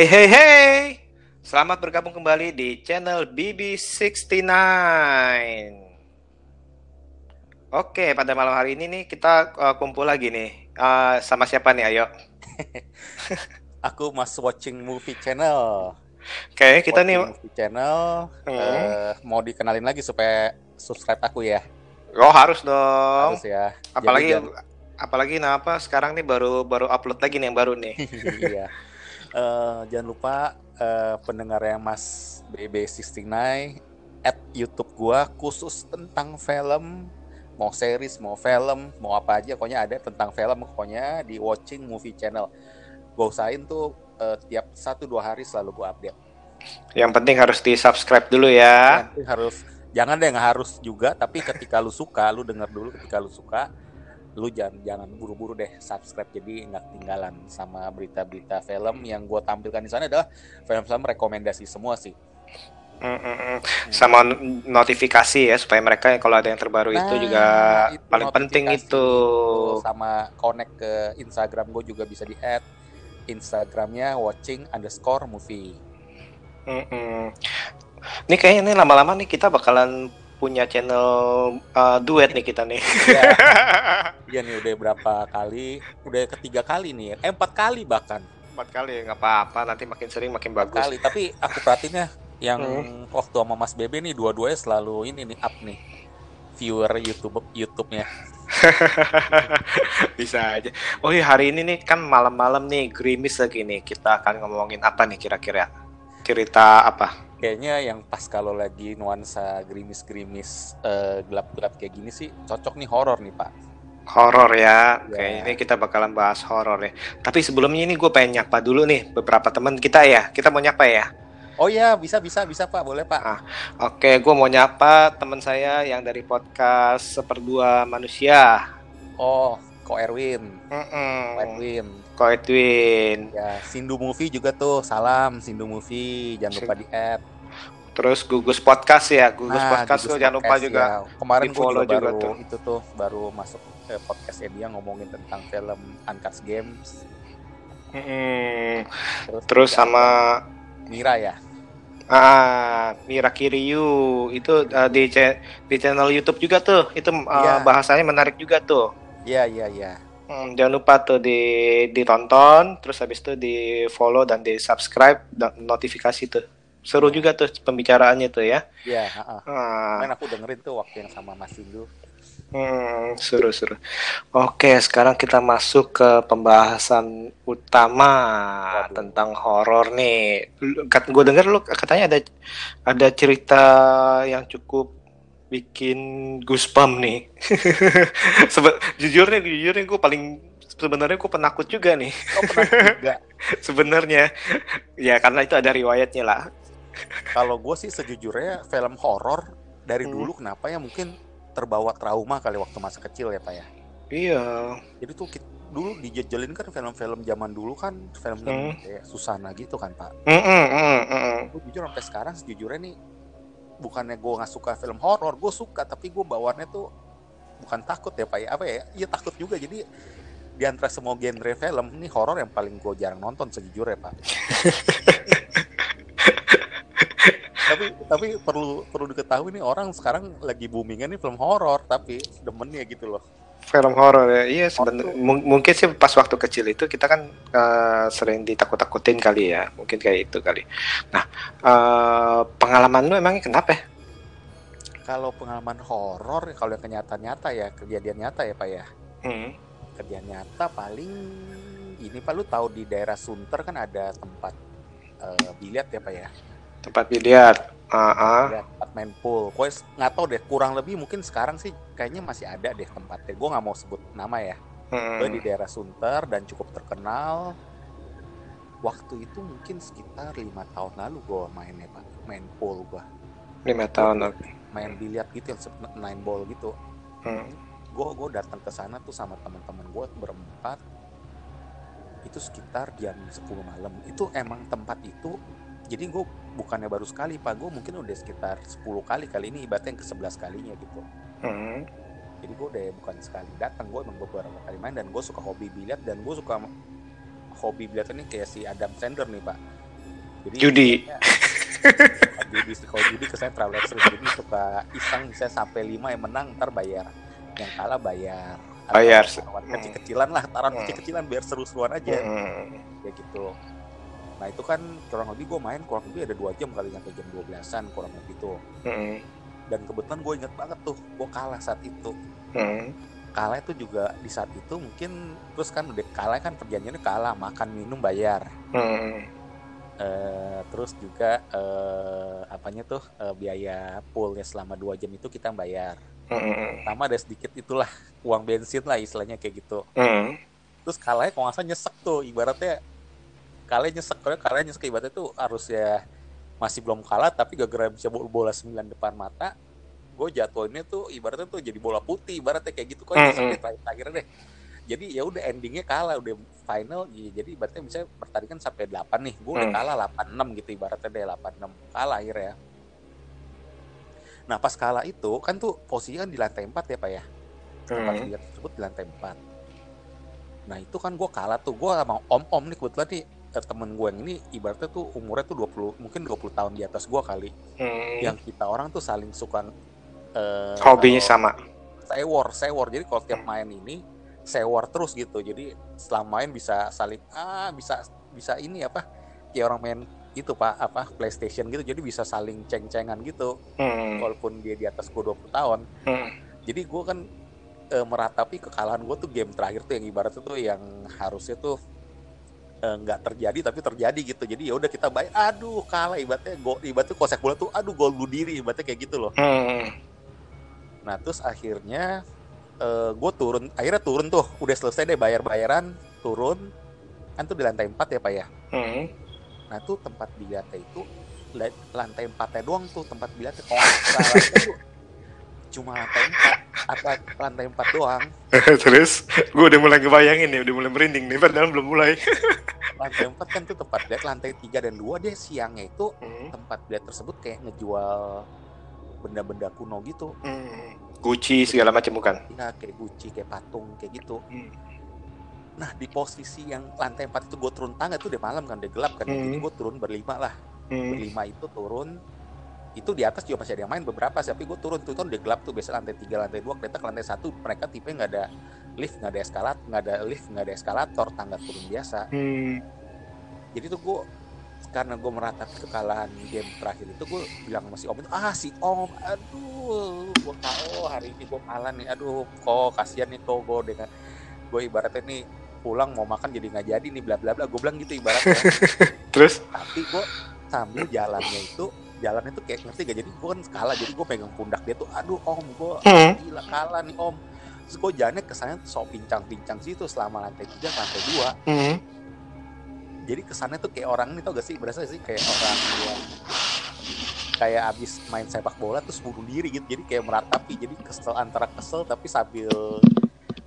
Hey hey hey. Selamat bergabung kembali di channel Bibi 69. Oke, pada malam hari ini nih kita kumpul lagi nih. Sama siapa nih, ayo? Aku Mas Watching Movie Channel. Oke, kita watching nih Movie Channel mau dikenalin lagi supaya subscribe aku ya. Oh, harus dong. Harus ya. Apalagi apalagi sekarang nih baru upload lagi nih yang baru nih. Iya. Jangan lupa pendengar yang Mas BB69 at YouTube gua khusus tentang film, mau series, mau film, mau apa aja pokoknya ada tentang film pokoknya di Watching Movie Channel. Gua usahain tuh tiap 1-2 hari selalu gua update. Yang penting harus di-subscribe dulu ya. Harus. Jangan deh nggak harus juga, tapi ketika lu suka, lu denger dulu ketika lu suka. Lu jangan buru-buru deh subscribe jadi nggak ketinggalan sama berita-berita film yang gue tampilkan di sana adalah film-film rekomendasi semua sih. Sama notifikasi ya supaya mereka kalau ada yang terbaru itu juga itu paling penting itu. Sama connect ke Instagram gue juga bisa di add Instagramnya watching_movie. Ini kayaknya ini lama-lama nih kita bakalan punya channel duet nih kita nih. Iya nih udah berapa kali? Udah ketiga kali nih ya. 4 kali bahkan. 4 kali nggak apa-apa. Nanti makin sering makin bagus. Kali. Tapi aku perhatiinnya yang waktu sama Mas Bebe nih dua-duanya selalu ini nih up nih viewer YouTube-nya. Bisa aja. Oh iya hari ini nih kan malam-malam nih gerimis lagi nih. Kita akan ngomongin apa nih kira-kira? Cerita apa? Kayaknya yang pas kalau lagi nuansa gerimis-gerimis gelap-gelap kayak gini sih cocok nih horor nih Pak. Horor ya. Kayaknya ini kita bakalan bahas horor ya. Tapi sebelumnya ini gue pengen nyapa dulu nih beberapa teman kita ya. Kita mau nyapa ya. Oh iya, bisa Pak, boleh Pak. Oke, gue mau nyapa teman saya yang dari podcast Seperdua Manusia. Oh, Ko Erwin. Ko Erwin. Ya, Sindu Movie juga tuh. Salam Sindu Movie, jangan lupa di add. Terus Gugus Podcast ya, Gugus Podcast tuh jangan lupa juga. Ya. Kemarin gue juga baru tuh. Itu tuh baru masuk podcastnya dia ngomongin tentang film Uncut Games. Terus sama Mira ya. Mira Kiryu itu di channel YouTube juga tuh. Itu bahasanya menarik juga tuh. Iya. Jangan lupa tuh ditonton, terus habis itu di follow dan di subscribe dan notifikasi tuh. Seru juga tuh pembicaraannya tuh ya. Iya. Main aku dengerin tuh waktu yang sama Mas Sindu. Seru. Oke, sekarang kita masuk ke pembahasan utama tentang horor nih. Gue denger lu katanya ada cerita yang cukup bikin goosebump nih. Jujur nih gue paling sebenarnya gue penakut juga nih. Oh, penakut juga. Sebenarnya ya karena itu ada riwayatnya lah. Kalau gue sih sejujurnya film horor dari dulu kenapa ya mungkin terbawa trauma kali waktu masa kecil ya Pak ya. Iya. Jadi tuh dulu dijejelin kan film-film zaman dulu kan film-film kayak Susana gitu kan Pak. Gue jujur sampai sekarang sejujurnya nih bukannya gue nggak suka film horor, gue suka tapi gue bawaannya tuh bukan takut ya Pak ya, apa ya? Iya takut juga jadi di antara semua genre film ini horor yang paling gue jarang nonton sejujurnya Pak. tapi perlu diketahui nih orang sekarang lagi boomingnya nih film horor tapi demennya gitu loh. Film horor ya, iya sebenarnya mungkin sih pas waktu kecil itu kita kan sering ditakut-takutin kali ya, mungkin kayak itu kali. Nah, pengalaman lu emangnya kenapa ya? Kalau pengalaman horor, kalau yang kenyataan-nyata ya, kejadian nyata ya Pak ya. Kejadian nyata paling ini Pak, lu tahu di daerah Sunter kan ada tempat biliar ya Pak ya. Tempat biliar. Tempat main pool, gue nggak tahu deh kurang lebih mungkin sekarang sih kayaknya masih ada deh tempatnya. Gue nggak mau sebut nama ya. Gue di daerah Sunter dan cukup terkenal. Waktu itu mungkin sekitar 5 tahun lalu gue mainnya Pak, main pool gue. 5 tahun lalu. Main biliar gitu, 9 ball gitu. Gue datang ke sana tuh sama teman-teman gue berempat. Itu sekitar jam 10 malam. Itu emang tempat itu. Jadi gue bukannya baru sekali Pak, gue mungkin udah sekitar 10 kali ini ibaratnya yang ke-11 kalinya gitu. Jadi gue udah bukan sekali datang, gue emang beberapa kali main dan gue suka hobi biliar dan gue suka hobi biliar ini kayak si Adam Sandler nih Pak. Judi. Kalau judi ke saya terlalu ekstrim, jadi suka iseng, misalnya sampai 5 yang menang ntar bayar, yang kalah bayar. Bayar. Kecil-kecilan lah, taruhan kecil-kecilan biar seru-seruan aja. Ya gitu. Nah itu kan kurang lebih gue main kurang lebih ada 2 jam kali, sampai jam 12-an kurang lebih tuh. Dan kebetulan gue inget banget tuh, gue kalah saat itu. Kalah itu juga di saat itu mungkin, terus kan udah kalah kan perjanjiannya kalah, makan minum bayar. Terus juga biaya poolnya selama 2 jam itu kita bayar. Pertama ada sedikit itulah uang bensin lah istilahnya kayak gitu. Terus kalahnya kalau nggak salah nyesek tuh, ibaratnya kalahnya nyesek ibaratnya tuh harus ya masih belum kalah tapi gara-gara bisa bola 9 depan mata, gue jatuhinnya tuh ibaratnya tuh jadi bola putih ibaratnya kayak gitu kan. Akhirnya deh. Jadi ya udah endingnya kalah, udah final ya, jadi ibaratnya misalnya pertandingan sampai 8 nih, gue udah kalah 8-6 gitu ibaratnya deh, 8-6 kalah akhirnya. Nah pas kalah itu kan tuh posisinya kan di lantai 4 ya Pak ya, tempat lihat tersebut di lantai 4. Nah itu kan gue kalah tuh, gue sama om-om nih kebetulan nih temen gue yang ini ibaratnya tuh umurnya tuh 20, mungkin 20 tahun di atas gue kali, yang kita orang tuh saling suka hobinya sama, sewor, jadi kalau tiap main ini sewor terus gitu, jadi selama main bisa saling bisa ini apa kayak orang main itu Pak apa PlayStation gitu, jadi bisa saling ceng-cengan gitu walaupun dia di atas gue 20 tahun. Jadi gue kan meratapi kekalahan gue tuh game terakhir tuh yang ibaratnya tuh yang harusnya tuh nggak terjadi tapi terjadi gitu, jadi ya udah kita bayar, aduh kalah ibaratnya gol, ibaratnya kosek bola tuh aduh gol bunuh diri ibaratnya kayak gitu loh. Nah terus akhirnya gue turun tuh, udah selesai deh bayar-bayaran, turun kan tuh di lantai 4 ya Pak ya. Nah tuh tempat bilatnya itu lantai 4-nya doang tuh tempat bilatnya, kalau salah itu cuma lantai 4 atau lantai 4 doang. Terus gue udah mulai kebayangin nih, udah mulai merinding nih padahal belum mulai. Lantai 4 kan tuh tempat bilat, lantai 3 dan 2 deh siangnya itu tempat bilat tersebut kayak ngejual benda-benda kuno gitu. Guci segala macam bukan? Nah kayak guci, kayak patung, kayak gitu. Nah di posisi yang lantai 4 itu gue turun tangga tuh udah malam kan, udah gelap kan. Jadi gue turun berlima lah. Berlima itu turun. Itu di atas juga masih ada yang main beberapa, tapi gue turun tuh udah gelap tuh. Biasanya lantai 3, lantai 2, kereta ke lantai 1. Mereka tipe nggak ada lift, nggak ada eskalator, tangga turun biasa. Jadi tuh gue, karena gue meratapi kekalahan game terakhir itu, gue bilang sama si om itu, aduh gue KO hari ini, gue kalah nih, aduh kok kasihan nih kok gue dengan gue ibaratnya nih pulang mau makan jadi nggak jadi nih bla bla bla, gue bilang gitu ibaratnya. Terus tapi gue sambil jalannya itu kayak ngerti gak, jadi gue kan kalah, jadi gue pegang pundak dia tuh, aduh om gue gila kalah nih om. Terus gue jalannya kesannya so pincang-pincang situ selama lantai 3 lantai 2. Jadi kesannya tuh kayak orang ini, tau gak sih, berasa sih kayak orang yang kayak abis main sepak bola terus bunuh diri gitu. Jadi kayak meratapi, jadi kesel antara kesel tapi sambil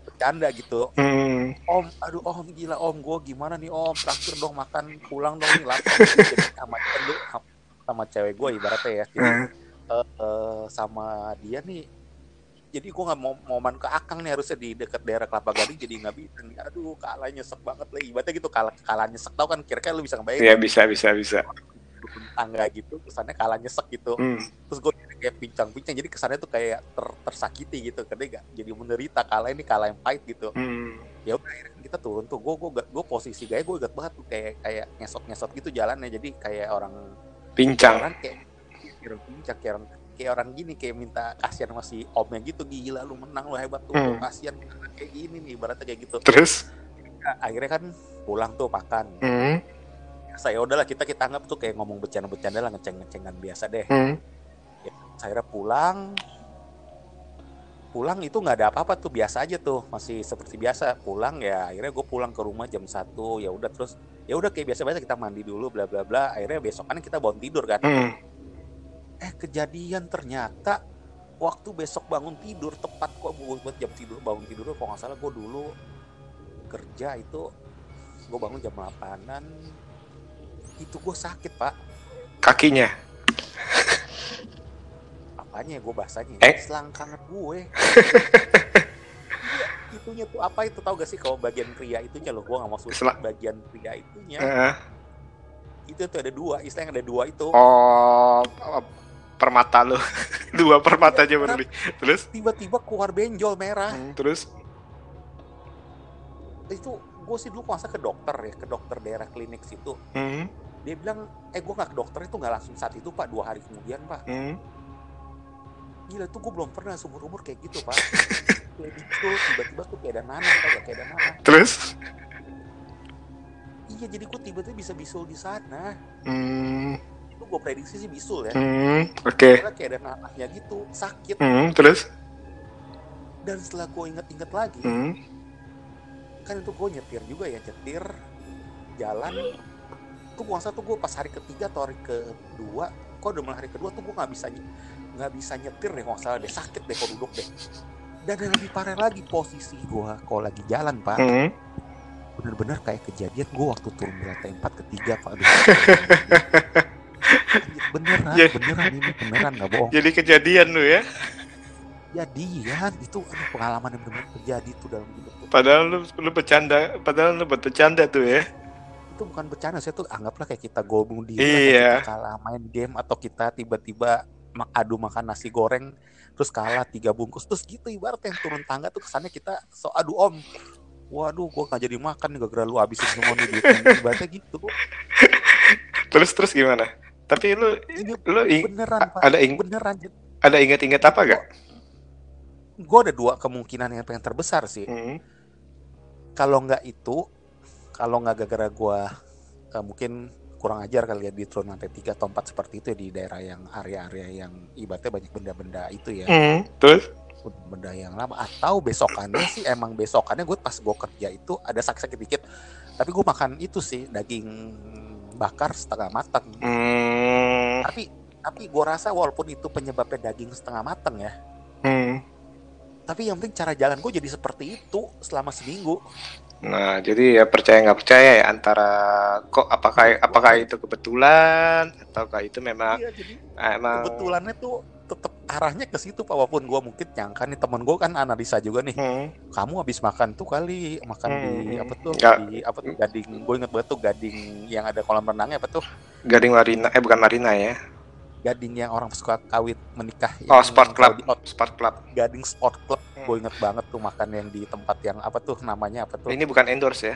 bercanda gitu. Om, aduh om gila om, gue gimana nih om, traktir dong makan, pulang dong nih lapar. Jadi sama cewek gue ibaratnya ya, jadi, sama dia nih. Jadi gue nggak mau momen ke akang nih, harusnya di dekat daerah Kelapa Gading, jadi nggak bisa nih. Aduh kalah nyesek banget lagi, ibaratnya gitu kalah nyesek tau kan, kira-kira lu bisa ngebayangin? Iya bisa. Tangga gitu, kesannya kalah nyesek gitu. Terus gue kayak pincang-pincang, jadi kesannya tuh kayak tersakiti gitu, karena nggak jadi menderita, kalah ini kalah yang pahit gitu. Ya udah akhirnya kita turun tuh, gue posisi gaya gue inget banget tuh kayak ngesot gitu jalannya, jadi kayak orang pincang. Orang kayak orang gini, kayak minta kasihan sama si omnya gitu, gila lu menang lu hebat tuh, kasihan kayak gini nih ibaratnya kayak gitu. Terus nah, akhirnya kan pulang tuh makan. Saya udahlah kita anggap tuh kayak ngomong bercanda lah, ngeceng-ngecengan biasa deh. Ya, saya pulang itu nggak ada apa-apa tuh, biasa aja tuh, masih seperti biasa pulang. Ya akhirnya gue pulang ke rumah jam 1, ya udah terus ya udah kayak biasa kita mandi dulu bla bla bla, akhirnya besokannya kita bangun tidur kan. Kejadian ternyata waktu besok bangun tidur tepat kok buat jam tidur, bangun tidur kalau nggak salah gue dulu kerja itu gue bangun jam 8-an itu gue sakit Pak kakinya. Apanya gue bahasanya selangkangan gue. Itunya tuh apa itu tau gak sih, kalau bagian pria itunya loh, gue nggak maksud bagian pria itunya itu tuh ada dua, istilahnya ada dua itu. Oh, permata lo. Dua permatanya berarti. Terus tiba-tiba keluar benjol merah. Terus itu gue sih dulu kuasa ke dokter ya, ke dokter daerah klinik situ. Dia bilang, gue nggak ke dokter itu nggak langsung saat itu pak, 2 hari kemudian pak. Gila tuh gue belum pernah seumur-umur kayak gitu pak. Kayak gitu, tiba-tiba tuh kayak ada nanah, tau gak kayak ada nanah. Terus? Iya, jadi gue tiba-tiba bisa bisul di sana. Itu gue prediksi sih bisul ya. Oke. Karena kayak ada nanahnya gitu, sakit. Terus? Dan setelah gue inget-inget lagi, kan itu gue nyetir juga ya, nyetir jalan. Tuh puasa tuh gue pas hari ketiga atau hari kedua, kok udah mulai hari kedua tuh gue nggak bisa nyetir deh, nggak salah deh, sakit deh kalau duduk deh. Dan yang lebih parah lagi posisi gue kalau lagi jalan pak, bener-bener kayak kejadian gue waktu turun di lantai 4 ketiga pak. Aduh. beneran nggak bohong. Jadi kejadian lu ya? Jadian itu pengalaman yang benar-benar terjadi tuh dalam hidup. Padahal lu bercanda, tuh ya. Itu bukan bercanda, saya tuh anggaplah kayak kita gobung diri, iya. Kita kalah main game atau kita tiba-tiba adu makan nasi goreng terus kalah 3 bungkus terus gitu, ibaratnya yang turun tangga tuh kesannya kita so adu om, waduh gua nggak jadi makan, nggak gara lu habisin semua nih gitu, ibaratnya gitu. Terus gimana? Tapi lu beneran pak, ada ingat-ingat apa gak? Gua ada 2 kemungkinan yang pengen terbesar sih. Kalau nggak itu, kalau nggak gara-gara gue mungkin kurang ajar kali ya di turun lantai 3 atau 4 seperti itu ya, di daerah yang area-area yang ibaratnya banyak benda-benda itu ya. Terus? Benda yang lama. Atau besokannya sih, emang besokannya gue pas gue kerja itu ada sakit-sakit dikit. Tapi gue makan itu sih, daging bakar setengah matang. Tapi gue rasa walaupun itu penyebabnya daging setengah matang ya. Tapi yang penting cara jalan gue jadi seperti itu selama seminggu. Nah, jadi ya percaya nggak percaya ya antara kok apakah itu kebetulan ataukah itu memang, iya, jadi, emang kebetulannya tuh tetap arahnya ke situ pak, walaupun gue mungkin nyangka nih, temen gue kan analisa juga nih, kamu habis makan tuh kali makan di apa tuh gak, di apa tuh Gading, gue inget banget tuh Gading yang ada kolam renangnya apa tuh? Gading Marina, bukan Marina ya? Gading yang orang suka kawit menikah. Oh, Sport Club. Sport Club. Gading Sport Club. Gue inget banget tuh makan yang di tempat yang apa tuh namanya apa tuh? Ini bukan endorse ya?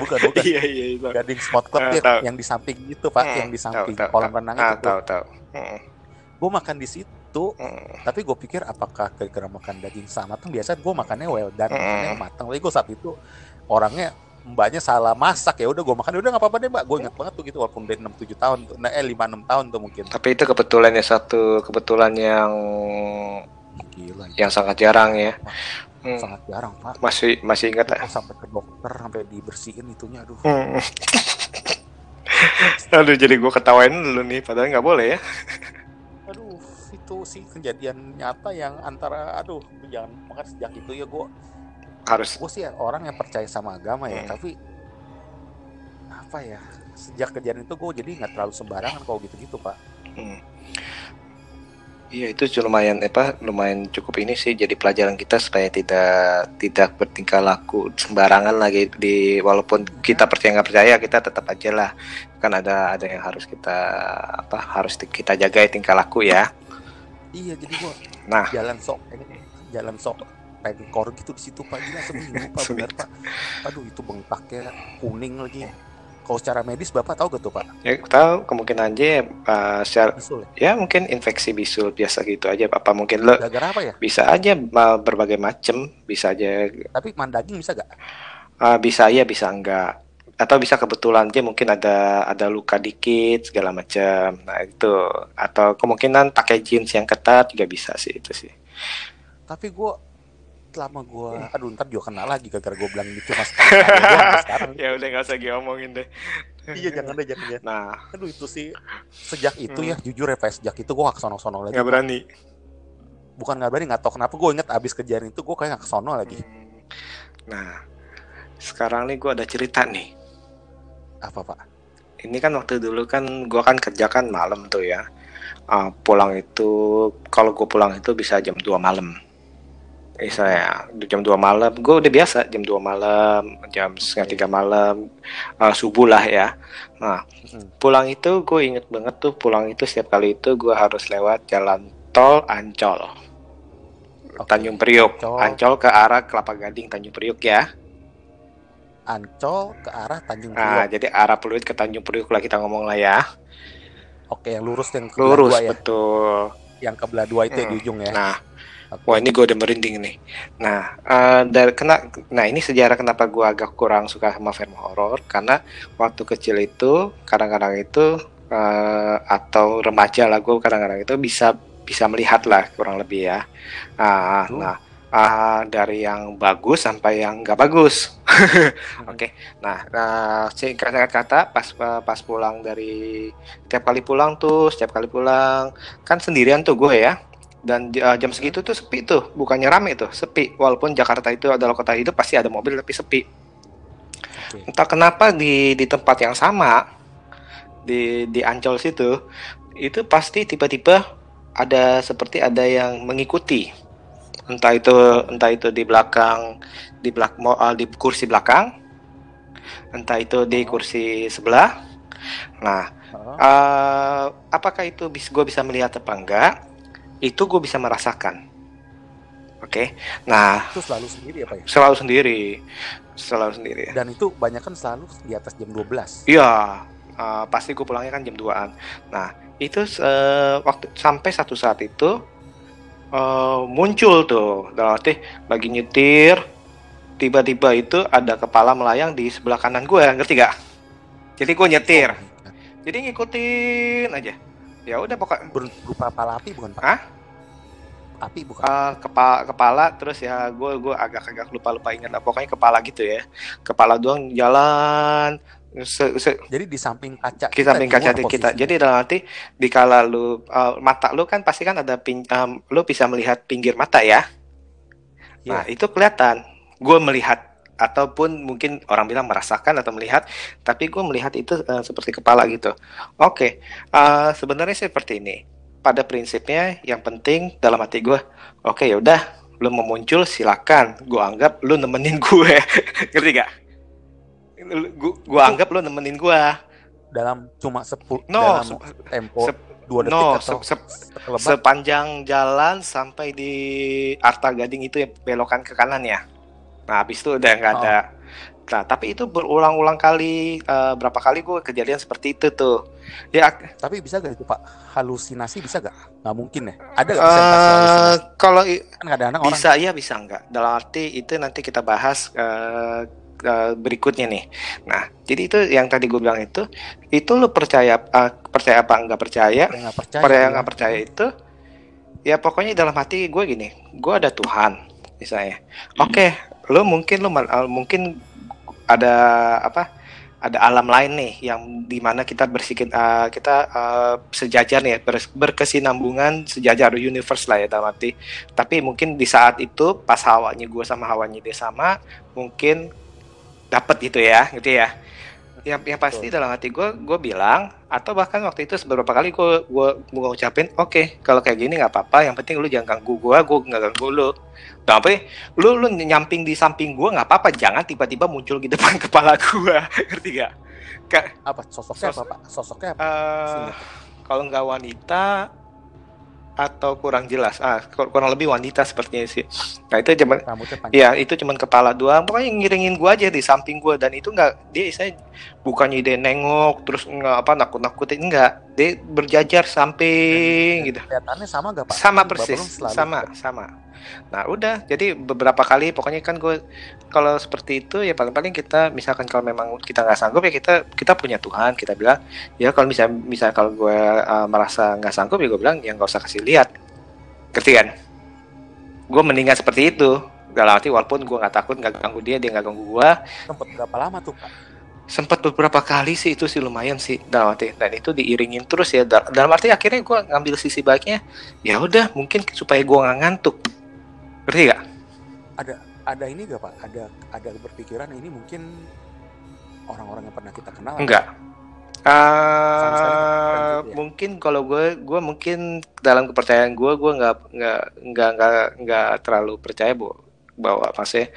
bukan. Iya. Gading Sport Club yang di samping itu pak, yang di samping kolam renang itu. Tahu. Gue makan di situ, tapi gue pikir apakah gara-gara makan daging sama tuh biasa gue makannya well done, makannya matang. Tapi gue saat itu orangnya mbaknya salah masak, ya udah gue makan, udah nggak apa-apa deh mbak, gue ingat banget tuh gitu, walaupun dari 6-7 tahun tuh, 5-6 tahun tuh mungkin. Tapi itu kebetulannya kebetulan yang gila, yang sangat jarang ya, sangat jarang pak. Masih ingat ya? Sampai ke dokter, sampai dibersihin itunya, aduh. Aduh, jadi gue ketawain dulu nih, padahal nggak boleh ya. Aduh, itu sih kejadian nyata yang antara, aduh jangan, makan sejak itu ya gue. Harus. Gue sih orang yang percaya sama agama ya, tapi apa ya, sejak kejadian itu gue jadi nggak terlalu sembarangan kalau gitu-gitu pak. Iya, itu lumayan cukup ini sih, jadi pelajaran kita supaya tidak bertingkah laku sembarangan lagi, di walaupun kita percaya nggak percaya, kita tetap aja lah kan ada yang harus kita harus kita jaga ya, tingkah laku ya. Iya, jadi gue jalan sok pengkor gitu di situ pak, gila seminggu pak, benar pak. Aduh, itu bengkaknya kuning lagi. Kalau secara medis bapak tahu gak tuh pak? Ya tahu, kemungkinan aja secara bisul, ya mungkin infeksi bisul biasa gitu aja. Apa mungkin lo apa ya? Bisa aja berbagai macam, bisa aja. Tapi mandaging bisa gak? Bisa ya, bisa enggak. Atau bisa kebetulan aja mungkin ada luka dikit segala macam. Nah itu, atau kemungkinan pakai jeans yang ketat juga bisa sih itu sih. Tapi gue lama gue, ntar juga kena lagi gara-gara gue bilang gitu mas. Ya udah nggak usah diomongin deh. Iya, jangan. Nah, aduh itu sih sejak itu ya, jujur ya pak, sejak itu gue nggak kesono-sono lagi. Nggak berani. Bukan nggak berani, nggak tau kenapa gue inget abis kejadian itu gue kayak nggak kesono lagi. Nah, sekarang nih gue ada cerita nih. Apa pak? Ini kan waktu dulu kan gue kan kerjakan malam tuh ya. Pulang itu, kalau gue pulang itu bisa jam 2 malam. saya jam 2 malam, gue udah biasa jam 2 malam, jam setengah 3 malam, subuh lah ya. Nah, pulang itu gue inget banget tuh, pulang itu setiap kali itu gue harus lewat jalan tol Ancol, Tanjung Priok, Ancol ke arah Kelapa Gading, Tanjung Priok ya. Ancol ke arah Tanjung Priok. Nah, jadi arah Pluit ke Tanjung Priok lah kita ngomong lah ya. Oke, yang lurus dan lurus ya? Betul. Yang ke belah dua itu ya, di ujung ya. Nah, okay. Wah ini gue udah merinding nih. Nah, ini sejarah kenapa gue agak kurang suka sama film horor, karena waktu kecil itu kadang-kadang itu atau remaja lah gue kadang-kadang itu bisa melihat lah kurang lebih ya. Dari yang bagus sampai yang nggak bagus. Oke. Nah, singkat kata pas pulang dari setiap kali pulang kan sendirian tuh gue ya. Dan jam segitu tuh sepi tuh, bukannya rame tuh, sepi. Walaupun Jakarta itu adalah kota hidup pasti ada mobil tapi sepi. Okay. Entah kenapa di tempat yang sama di Ancol situ itu pasti tiba-tiba ada yang mengikuti. Entah itu di kursi belakang, entah itu di kursi sebelah. Nah, apakah itu gue bisa melihat apa enggak? Itu gue bisa merasakan. Oke. Nah, itu selalu sendiri apa ya? Selalu sendiri. Dan itu banyak kan selalu di atas jam 12. Iya, pasti gue pulangnya kan jam 2-an. Nah, itu waktu sampai satu saat itu muncul tuh, dalam arti lagi nyetir, tiba-tiba itu ada kepala melayang di sebelah kanan gue, ngerti gak? Jadi gue nyetir, jadi ngikutin aja. Ya udah pokoknya berupa kepala api bukan? Pak? Hah? Api bukan? Kepala terus ya gue agak lupa ingat lah, pokoknya kepala gitu ya, kepala doang jalan. Jadi di samping kaca kita. Jadi dalam arti dikala lu mata lu kan pasti kan ada lu bisa melihat pinggir mata ya. Yeah. Nah, itu kelihatan. Gue melihat ataupun mungkin orang bilang merasakan atau melihat, tapi gue melihat itu seperti kepala gitu. Oke. Sebenarnya seperti ini. Pada prinsipnya yang penting dalam hati gue, oke, yaudah lu mau muncul silakan. Gue anggap lu nemenin gue. Ngerti gak? Gue anggap lo nemenin gue dalam cuma tempo 2 detik atau sepanjang jalan sampai di Artagading itu yang belokan ke kanan ya. Nah habis itu udah nggak ada. Nah tapi itu berulang-ulang kali, berapa kali gue kejadian seperti itu tuh ya. Tapi bisa gak itu Pak, halusinasi bisa gak? Nggak mungkin ya, ada gak halusinasi? Kalau kan kadang-kadang bisa orang. Ya bisa nggak, dalam arti itu nanti kita bahas berikutnya nih. Nah, jadi itu yang tadi gue bilang itu lo percaya apa nggak percaya? Nggak percaya itu, ya pokoknya dalam hati gue gini, gue ada Tuhan misalnya. Oke, lo mungkin ada apa? Ada alam lain nih yang dimana kita sejajar nih, berkesinambungan sejajar universe lah ya dalam arti. Tapi mungkin di saat itu pas hawanya gue sama hawanya dia sama, mungkin dapat gitu ya. Yang pasti dalam hati gue bilang, atau bahkan waktu itu beberapa kali gue ngucapin, oke, kalau kayak gini nggak apa-apa, yang penting lu jangan ganggu gue nggak ganggu lu. Tapi lu nyamping di samping gue nggak apa-apa, jangan tiba-tiba muncul di depan kepala gue, ngerti gak? Apa sosoknya apa Pak? Sosoknya apa? Kalau nggak wanita atau kurang jelas, kurang lebih wanita sepertinya sih. Nah itu cuman, ya itu cuman kepala doang, pokoknya ngiringin gua aja di samping gua, dan itu nggak, saya bukannya dia nengok terus nggak apa nakut-nakutin, nggak, dia berjajar samping gitu. Kelihatannya sama nggak Pak? Sama persis, sama. Nah udah, jadi beberapa kali pokoknya kan gue kalau seperti itu ya paling-paling kita misalkan kalau memang kita nggak sanggup ya kita punya Tuhan, kita bilang ya kalau misalnya kalau gue merasa nggak sanggup ya gue bilang ya nggak usah kasih lihat, ngerti kan? Gue mendingan seperti itu dalam arti walaupun gue nggak takut, nggak ganggu dia nggak ganggu gue. Sempet berapa lama tuh Pak? Sempet beberapa kali sih, itu sih lumayan sih dalam arti, dan itu diiringin terus ya dalam arti akhirnya gue ngambil sisi baiknya, ya udah mungkin supaya gue nggak ngantuk. Ngerti gak? Ada ini gak Pak? Ada berpikiran ini mungkin orang-orang yang pernah kita kenal? Enggak. Mungkin kalau gue mungkin dalam kepercayaan gue nggak terlalu percaya bahwa maksudnya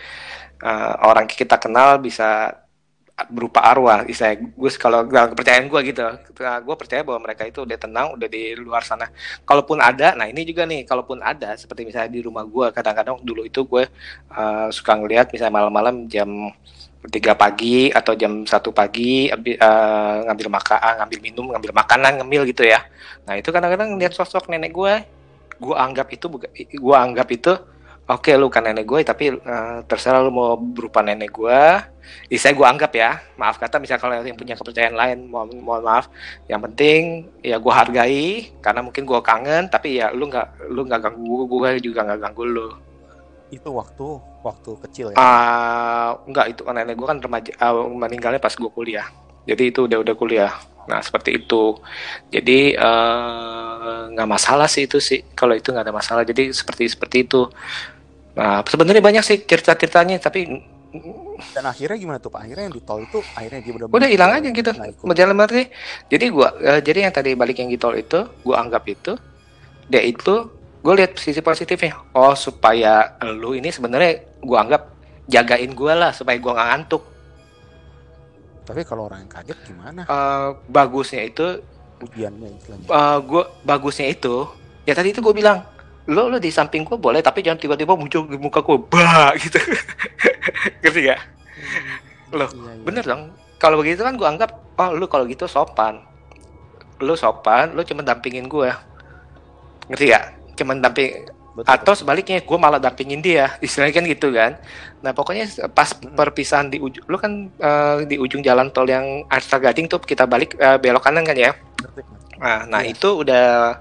orang kita kenal bisa berupa arwah. Istilahnya gue kalau dalam kepercayaan gue gitu, gue percaya bahwa mereka itu udah tenang, udah di luar sana. Kalaupun ada, nah ini juga nih, kalaupun ada seperti misalnya di rumah gue, kadang-kadang dulu itu gue suka ngelihat misalnya malam-malam jam 3 pagi atau jam 1 pagi ngambil makanan, ngemil gitu ya. Nah, itu kadang-kadang lihat sosok nenek gue anggap itu oke, lu kan nenek gue, tapi terserah lu mau berupa nenek gue. Istilahnya gue anggap ya, maaf kata misalnya kalau yang punya kepercayaan lain, mohon maaf. Yang penting ya gue hargai, karena mungkin gue kangen, tapi ya lu nggak ganggu gue juga nggak ganggu lu. Itu waktu kecil ya? Enggak, itu nenek gue kan remaja, meninggalnya pas gue kuliah. Jadi itu udah kuliah. Nah, seperti itu. Jadi nggak masalah sih itu sih. Kalau itu nggak ada masalah. Jadi seperti itu. Nah, sebenarnya banyak sih cerita-ceritanya, tapi dan akhirnya gimana tuh Pak? Akhirnya yang di tol itu akhirnya dia udah hilang aja gitu. Berjalan berarti. Jadi gua jadi yang tadi balik yang di tol itu, gua anggap itu dia itu gue lihat sisi positifnya. Oh, supaya lu ini sebenarnya gue anggap jagain gue lah supaya gue nggak ngantuk. Tapi kalau orang yang kaget gimana? Bagusnya itu, ya tadi itu gue bilang, lo di samping gue boleh, tapi jangan tiba-tiba muncul di muka gue, bah gitu, ngerti gak? Lo iya. Bener dong. Kalau begitu kan gue anggap, oh lo kalau gitu sopan, lo cuma dampingin gue, ngerti gak? Cuman damping. Betul, atau sebaliknya gue malah dampingin dia, istilahnya kan gitu kan. Nah pokoknya pas perpisahan di ujung, lu kan di ujung jalan tol yang Artagading tuh kita balik belok kanan kan ya. Nah iya. Itu udah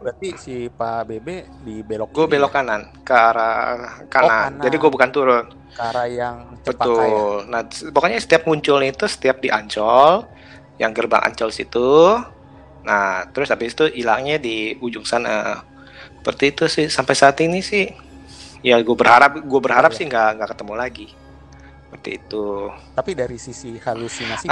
berarti si Pak Bebe di belok. Gue belok kanan ke arah kanan. Jadi gue bukan turun. Ke arah yang betul. Nah pokoknya setiap munculnya itu setiap di Ancol, yang gerbang Ancol situ. Nah terus habis itu hilangnya di ujung sana. Seperti itu sih sampai saat ini sih. Ya gue berharap sih nggak ketemu lagi. Seperti itu. Tapi dari sisi halusinasi.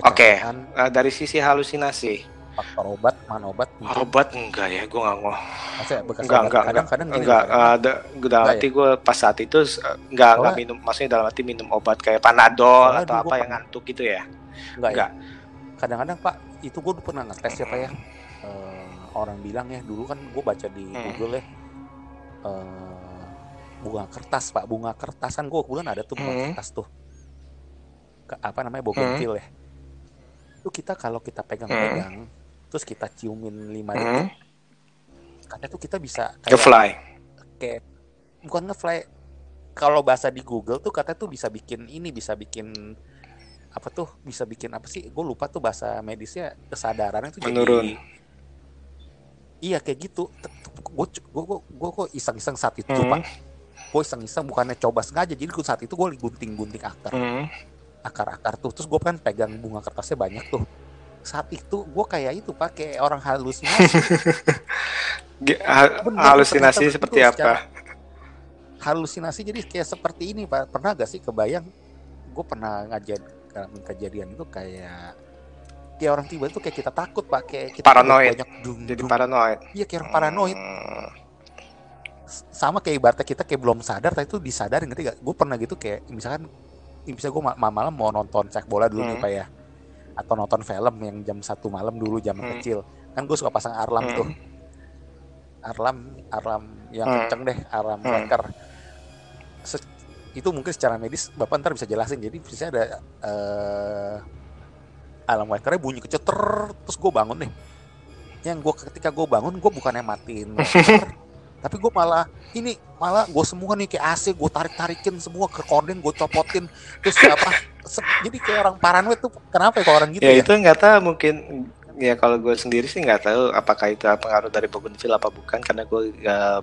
Oke. Dari sisi halusinasi. Faktor obat, mana obat? Mungkin. Obat enggak ya, gue nggak mau. Dalam hati gue pas saat itu nggak minum. Maksudnya dalam hati minum obat kayak Panadol atau apa yang ngantuk gitu ya? Enggak. Ya. Kadang-kadang Pak, itu gue pernah ngetes ya Pak ya. Orang bilang ya, dulu kan gue baca di Google ya, bunga kertas kan gue kebetulan ada tuh bunga kertas tuh, apa namanya Bougainvillea ya, itu kita kalau kita pegang-pegang, terus kita ciumin 5 detik, karena tuh kita bisa kayak bukan ngefly, kalau bahasa di Google tuh katanya tuh bisa bikin apa sih, gue lupa tuh bahasa medisnya, kesadarannya tuh menurun. Iya kayak gitu. Gue kok iseng-iseng saat itu Pak. Gue iseng-iseng bukannya coba sengaja. Jadi saat itu gue gunting-gunting akar-akar tuh. Terus gue kan pegang bunga kertasnya banyak tuh. Saat itu gue kayak itu Pak, kayak orang halusinasi. Halusinasi seperti apa? Halusinasi jadi kayak seperti ini Pak. Pernah gak sih kebayang? Gue pernah ngajar dalam kejadian itu kayak. Kayak orang tiba itu kayak kita takut Pak, kayak kita paranoid. Jadi paranoid. Iya kayak orang paranoid. Sama kayak ibaratnya kita kayak belum sadar, tapi itu disadari ngerti gak? Gue pernah gitu kayak misalkan, misalnya gue malam mau nonton sepak bola dulu nih Pak ya, atau nonton film yang jam 1 malam dulu zaman kecil. Kan gue suka pasang alarm tuh. Alarm yang kenceng deh, alarm flanker. Itu mungkin secara medis Bapak ntar bisa jelasin. Jadi misalnya ada alarm wakernya bunyi kecil terus gue bangun nih. Yang gue ketika gue bangun gue bukannya matiin waker, tapi gue malah gue semua nih kayak AC gue tarik-tarikin semua ke korden gue copotin terus jadi kayak orang paranoid tuh kenapa ya kalau orang gitu ya? Itu nggak tahu mungkin ya kalau gue sendiri sih nggak tahu apakah itu pengaruh dari Bougainvillea apa bukan karena gue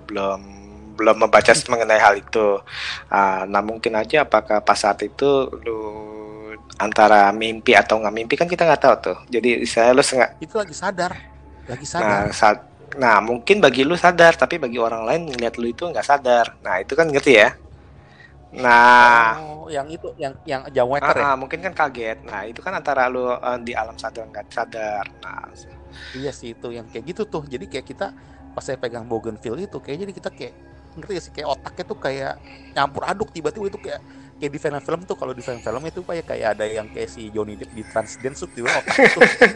belum membaca mengenai hal itu. Nah mungkin aja apakah pas saat itu lu antara mimpi atau nggak mimpi kan kita nggak tahu tuh. Jadi saya lu itu lagi sadar. Nah mungkin bagi lu sadar tapi bagi orang lain ngeliat lu itu nggak sadar. Nah itu kan ngerti ya. Nah, yang jauh meter ya? Mungkin kan kaget. Nah, itu kan antara lu di alam sadar nggak sadar. Nah, iya sih itu yang kayak gitu tuh. Jadi kayak kita pas saya pegang Bougainvillea itu kayaknya jadi kita kayak ngerti ya sih, kayak otaknya tuh kayak nyampur aduk tiba-tiba itu kayak di film-film tuh, kalau di film-film itu kayak ada yang kayak si Johnny Depp di Transdental tuh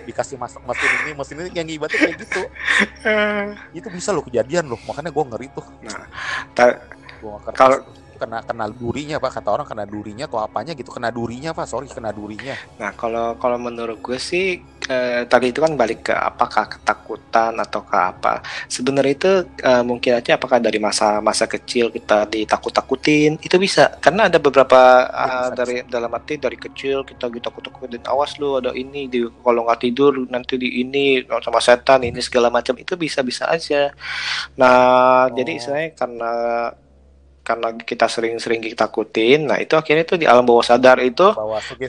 dikasih masuk mesin ini yang ibaratnya kayak gitu. Itu bisa loh kejadian loh, makanya gue ngeri tuh. Nah, kalau kena durinya pak, kata orang kena durinya atau apanya gitu, kena durinya. Nah kalau menurut gue sih tadi itu kan balik ke apakah ketakutan atau ke apa sebenarnya itu mungkin aja apakah dari masa kecil kita ditakut-takutin itu bisa, karena ada beberapa dari dalam arti dari kecil kita ditakut-takutin, awas lu ada ini kalau nggak tidur nanti di ini sama setan ini segala macam, itu bisa aja. Nah jadi istilahnya karena kita sering-sering kita takutin, nah itu akhirnya tuh di alam bawah sadar itu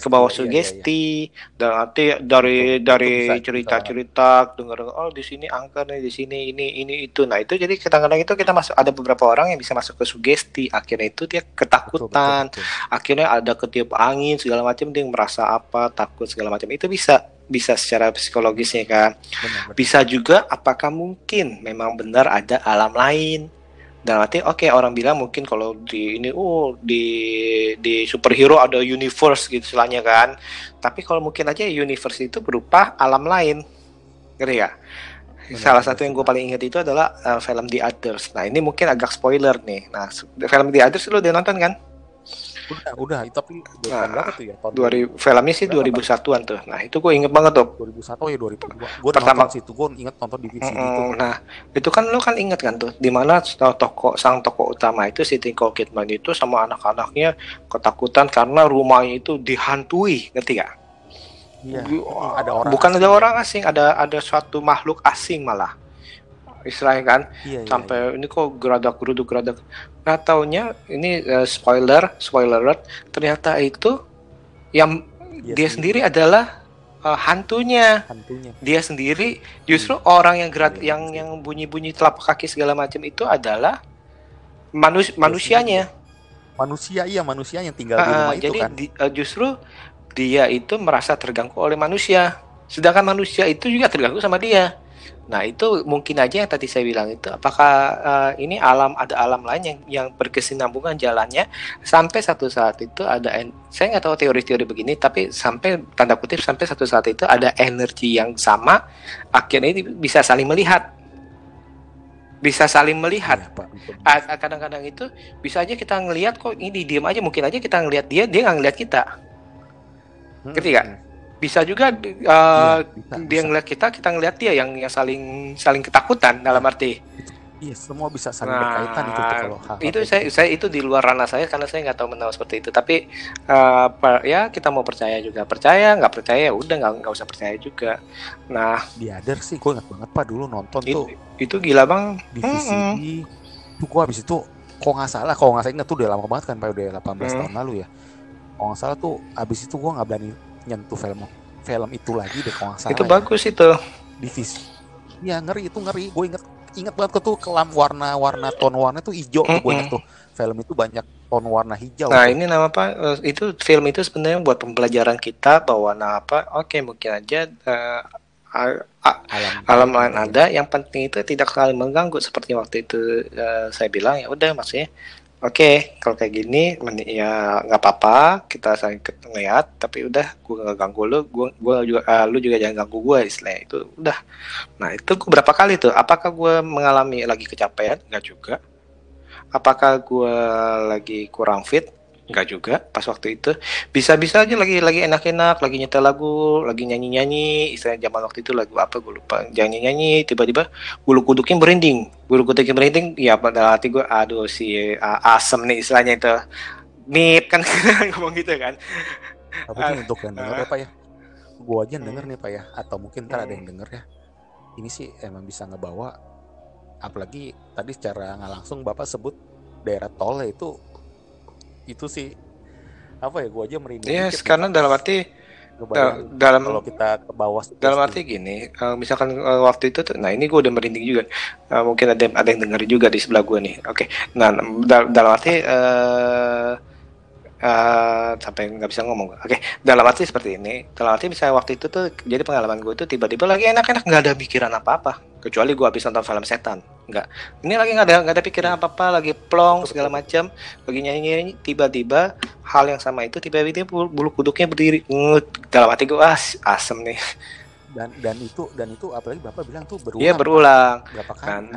ke bawah sugesti, iya. Dan nanti dari cerita-cerita dengar di sini angker nih, di sini ini itu, nah itu jadi kadang-kadang itu kita masuk, ada beberapa orang yang bisa masuk ke sugesti, akhirnya itu dia ketakutan, betul. Akhirnya ada ketiup angin segala macam, dia merasa apa takut segala macam, itu bisa secara psikologisnya kan, benar. Bisa juga apakah mungkin memang benar ada alam lain. Dan nanti oke, orang bilang mungkin kalau di ini di superhero ada universe gitu istilahnya kan. Tapi kalau mungkin aja universe itu berupa alam lain. Ngerti ya? Salah satu yang gue paling ingat itu adalah film The Others. Nah, ini mungkin agak spoiler nih. Nah, film The Others lu udah nonton kan? Udah, tapi ya, filmnya sih 2001-an tuh. Nah, itu gue inget banget tuh. 2001 ya 2002. Gue pertama nonton situ, gue inget nonton di VCD itu. Nah, itu kan lo kan inget kan tuh, dimana sang tokoh utama itu si Nicole Kidman itu sama anak-anaknya ketakutan karena rumahnya itu dihantui, ngerti gak? Iya. Ada orang. Bukan asing. Ada orang asing, ada suatu makhluk asing malah. Istilahnya kan, iya, sampai iya. Ini kok geradak-geruduk. Nah taunya ini spoiler alert, ternyata itu yang dia sendiri adalah hantunya. Dia sendiri justru orang yang gerak, yang bunyi-bunyi telapak kaki segala macam itu adalah manusianya. Manusia yang tinggal di rumah itu kan. Jadi justru dia itu merasa terganggu oleh manusia, sedangkan manusia itu juga terganggu sama dia. Nah itu mungkin aja yang tadi saya bilang itu, apakah ini ada alam lain yang berkesinambungan jalannya sampai satu saat itu ada saya nggak tahu teori-teori begini, tapi sampai tanda kutip sampai satu saat itu ada energi yang sama, akhirnya ini bisa saling melihat ya, kadang-kadang itu bisa aja kita ngelihat kok ini diem aja, mungkin aja kita ngelihat dia nggak ngelihat kita, ngerti nggak? Bisa juga dia ngeliat kita ngeliat dia yang saling ketakutan dalam arti. Iya, semua bisa saling berkaitan itu kalau hal. Itu saya itu di luar ranah saya karena saya nggak tahu menahu seperti itu. Tapi ya kita mau percaya nggak percaya udah nggak usah percaya juga. Nah, di Other sih gue ingat banget pak dulu nonton tuh. Itu gila bang. Di VCD tuh gue abis itu kalau nggak salah ingat tuh udah lama banget kan pak, udah 18 tahun lalu ya. Kalau nggak salah tuh abis itu gue nggak berani nyentuh film itu lagi deh kalau nggak salah. Itu bagus ya. Itu. Divisi. Ya ngeri. Gue inget banget tuh kelam warna ton warna tuh hijau. Gue inget tuh film itu banyak ton warna hijau. Nah tuh. Ini nama apa? Itu film itu sebenarnya buat pembelajaran kita bahwa mungkin aja alam lain ada. Yang penting itu tidak saling mengganggu seperti waktu itu saya bilang ya udah maksudnya. Oke, kalau kayak gini ya nggak apa-apa kita saling ngeliat, tapi udah gue nggak ganggu lu, lu juga jangan ganggu gue istilahnya itu udah. Nah itu gue berapa kali tuh? Apakah gue mengalami lagi kecapean? Nggak juga. Apakah gue lagi kurang fit? Nggak juga. Pas waktu itu bisa-bisa aja lagi enak-enak, lagi nyetel lagu, lagi nyanyi-nyanyi. Istilahnya zaman waktu itu lagu apa gue lupa. Nyanyi-nyanyi tiba-tiba bulu kuduknya merinding. Ya pada hati gue aduh si asem nih istilahnya itu. Nip kan ngomong gitu kan. Tapi untuk yang denger ya Pak ya. Gue aja yang denger nih Pak ya. Atau mungkin ntar ada yang denger ya. Ini sih emang bisa ngebawa. Apalagi tadi secara nggak langsung Bapak sebut daerah tol itu sih apa ya, gue aja merinding. Yes, karena dalam arti dalam kalau kita ke bawah dalam arti gini misalkan waktu itu tuh, nah ini gue udah merinding juga mungkin ada yang dengar juga di sebelah gue nih. Oke. Nah dalam arti sampai nggak bisa ngomong. Oke, dalam arti seperti ini, dalam arti misalnya waktu itu tuh, jadi pengalaman gue itu tiba-tiba lagi enak-enak, nggak ada pikiran apa-apa, kecuali gue habis nonton film setan, nggak. Ini lagi nggak ada pikiran apa-apa, lagi plong segala macam, lagi nyanyi-nyanyi, tiba-tiba hal yang sama itu tiba-tiba bulu kuduknya berdiri. Dalam hati gue, asem nih. Dan itu apalagi bapak bilang tuh berulang. Iya, berulang. Berapa kali?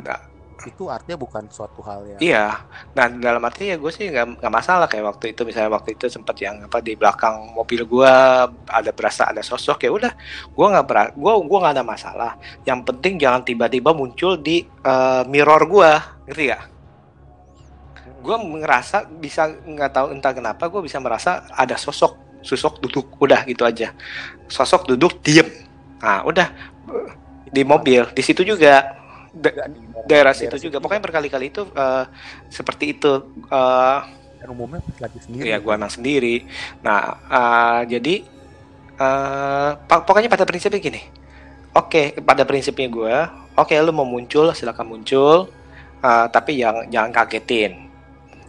Itu artinya bukan suatu hal yang... Iya, nah dalam arti ya gue sih nggak masalah kayak waktu itu, misalnya waktu itu sempat yang apa di belakang mobil gue ada berasa ada sosok, ya udah gue nggak ada masalah. Yang penting jangan tiba-tiba muncul di mirror gue, ngerti gak? Gue ngerasa bisa, nggak tahu entah kenapa gue bisa merasa ada sosok duduk, udah gitu aja, sosok duduk diem, nah udah di mobil di situ juga. Daerah situ juga, pokoknya berkali-kali itu seperti itu. Dan umumnya lagi sendiri. Ya, gue emang sendiri. Nah, jadi pokoknya pada prinsipnya gini. Oke, pada prinsipnya gue, oke, lu mau muncul, silakan muncul, tapi jangan kagetin.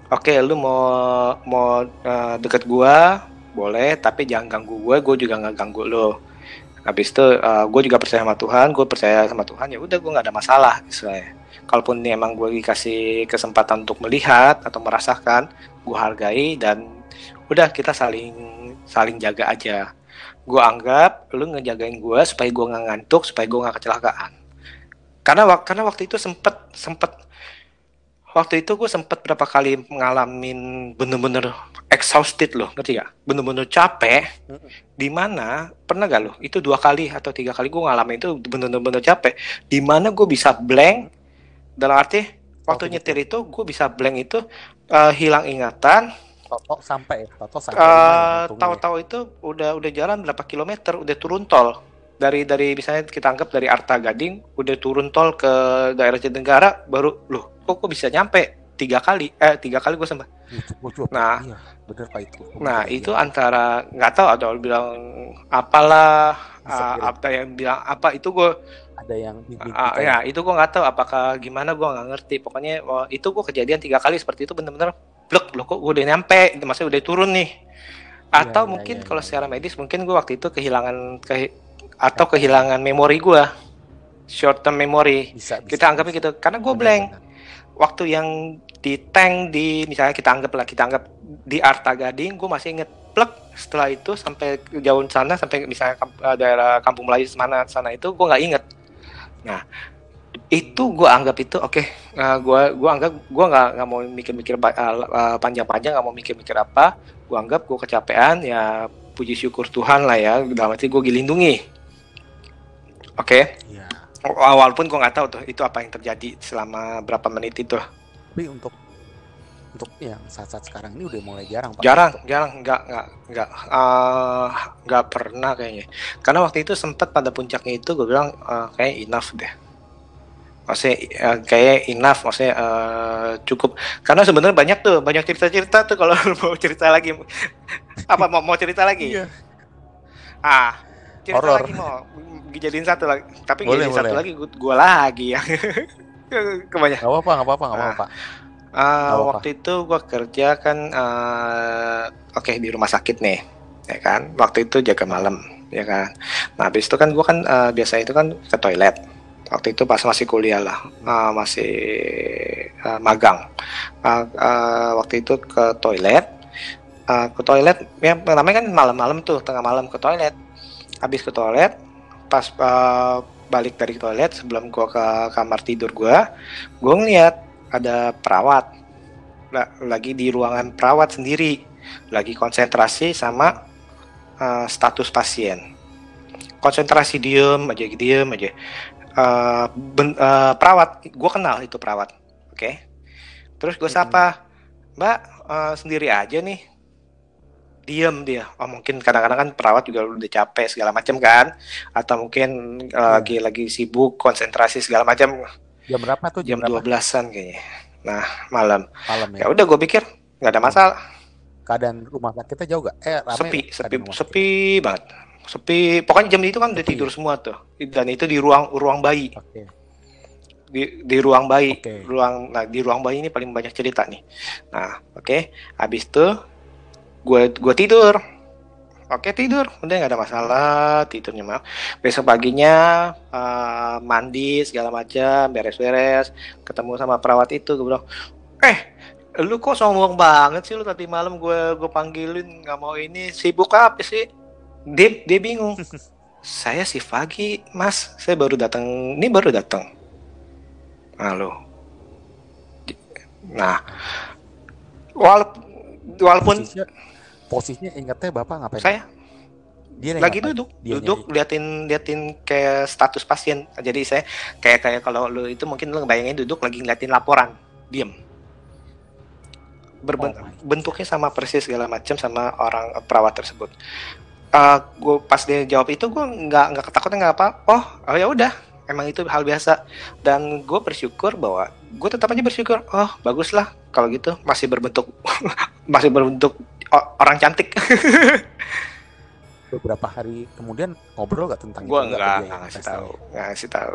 Oke, lu mau deket gue, boleh, tapi jangan ganggu gue juga nggak ganggu lo. Habis itu gue juga percaya sama Tuhan, ya udah gue nggak ada masalah istilahnya. Kalaupun ini emang gue dikasih kesempatan untuk melihat atau merasakan, gue hargai dan udah kita saling jaga aja. Gue anggap lu ngejagain gue supaya gue nggak ngantuk, supaya gue nggak kecelakaan. Karena waktu itu gue sempet berapa kali ngalamin bener-bener exhausted loh, ngerti gak? Bener-bener capek. Dimana, pernah gak loh? Itu 2 kali atau 3 kali gue ngalamin itu bener-bener capek. Dimana gue bisa blank, dalam arti waktu nyetir itu gue bisa blank itu hilang ingatan. Toto sampai. Tahu-tahu itu udah jalan berapa kilometer, udah turun tol. Dari misalnya kita anggap dari Artagading udah turun tol ke daerah Jatinegara, baru loh kok bisa nyampe 3 kali gue sempat. Nah, iya, bener Pak itu. Nah, itu iya. Antara nggak tahu ada orang bilang apalah, apa yang bilang apa itu gue ada yang ya itu gue nggak tahu apakah gimana, gue nggak ngerti. Pokoknya itu gue kejadian 3 kali seperti itu, bener-bener blek loh, kok gue udah nyampe, maksudnya udah turun nih. Atau ya, mungkin kalau secara medis mungkin gue waktu itu kehilangan memori gue, short term memory. Bisa, kita anggapnya gitu, karena gue blank. Waktu yang di tank di misalnya kita anggap di Artagading, gue masih inget plek. Setelah itu sampai jauh sana, sampai misalnya daerah Kampung Melayu sana itu gue nggak inget. Nah itu gue anggap itu oke. Gue anggap gue nggak mau mikir-mikir panjang-panjang, nggak mau mikir-mikir apa. Gue anggap gue kecapean, ya puji syukur Tuhan lah ya, dalam arti gue dilindungi. Oke. Yeah. Walaupun gue nggak tahu tuh itu apa yang terjadi selama berapa menit itu. Tapi untuk yang saat-saat sekarang ini udah mulai jarang Pak. Jarang, nggak pernah kayaknya. Karena waktu itu sempat pada puncaknya itu gue bilang kayak enough deh. Cukup. Karena sebenarnya banyak cerita-cerita tuh kalau mau cerita lagi. Apa mau cerita lagi? Iya. Cerita horror. Lagi mau dijadiin satu lagi. Tapi jadi satu lagi gue lagi ya. Kebanyakan. Gak apa-apa. Waktu itu gue kerja kan oke, di rumah sakit nih. Ya kan? Waktu itu jaga malam, ya kan. Nah, habis itu kan gue kan biasa itu kan ke toilet. Waktu itu pas masih kuliah lah, masih magang. Waktu itu ke toilet, ya namanya kan malam-malam tuh, tengah malam ke toilet. Habis ke toilet, pas balik dari toilet sebelum gua ke kamar tidur gua ngeliat ada perawat lagi di ruangan perawat sendiri, lagi konsentrasi sama status pasien. Konsentrasi diem aja. Perawat, gue kenal itu perawat, oke. Terus gue sapa, Mbak, sendiri aja nih, diem dia. Oh mungkin kadang-kadang kan perawat juga udah capek segala macam kan, atau mungkin lagi sibuk konsentrasi segala macam. Jam berapa tuh? Jam 12-an kayaknya. Nah malam. Ya udah gue pikir nggak ada masalah. Keadaan rumah sakitnya jauh gak? Rame, sepi banget. Sepi, pokoknya jam itu kan udah tidur semua tuh, dan itu di ruang bayi, okay. di ruang bayi, okay. Di ruang bayi ini paling banyak cerita nih. Nah, oke, habis itu Gue tidur. Oke, tidur, udah nggak ada masalah, tidur nyenyak. Besok paginya mandi segala macam, beres-beres, ketemu sama perawat itu, gue bilang, lu kok sombong banget sih lu tadi malam gue panggilin nggak mau ini, sibuk apa sih? Dia bingung. Saya si pagi, Mas, saya baru datang, ini baru datang. Halo. Nah, walaupun posisinya ingetnya bapak ngapain? Saya lagi ngapain? duduk liatin kayak status pasien. Jadi saya kayak kalau lu itu mungkin lu bayangin duduk lagi ngeliatin laporan, diem. Bentuknya sama persis segala macam sama orang perawat tersebut. Gue pas dia jawab itu gue nggak ketakutan, nggak apa. Oh ya udah, emang itu hal biasa. Dan gue bersyukur bahwa gue tetap aja bersyukur. Oh baguslah kalau gitu masih berbentuk orang cantik. Beberapa hari kemudian ngobrol nggak tentang gua itu? Gue nggak ngasih tahu.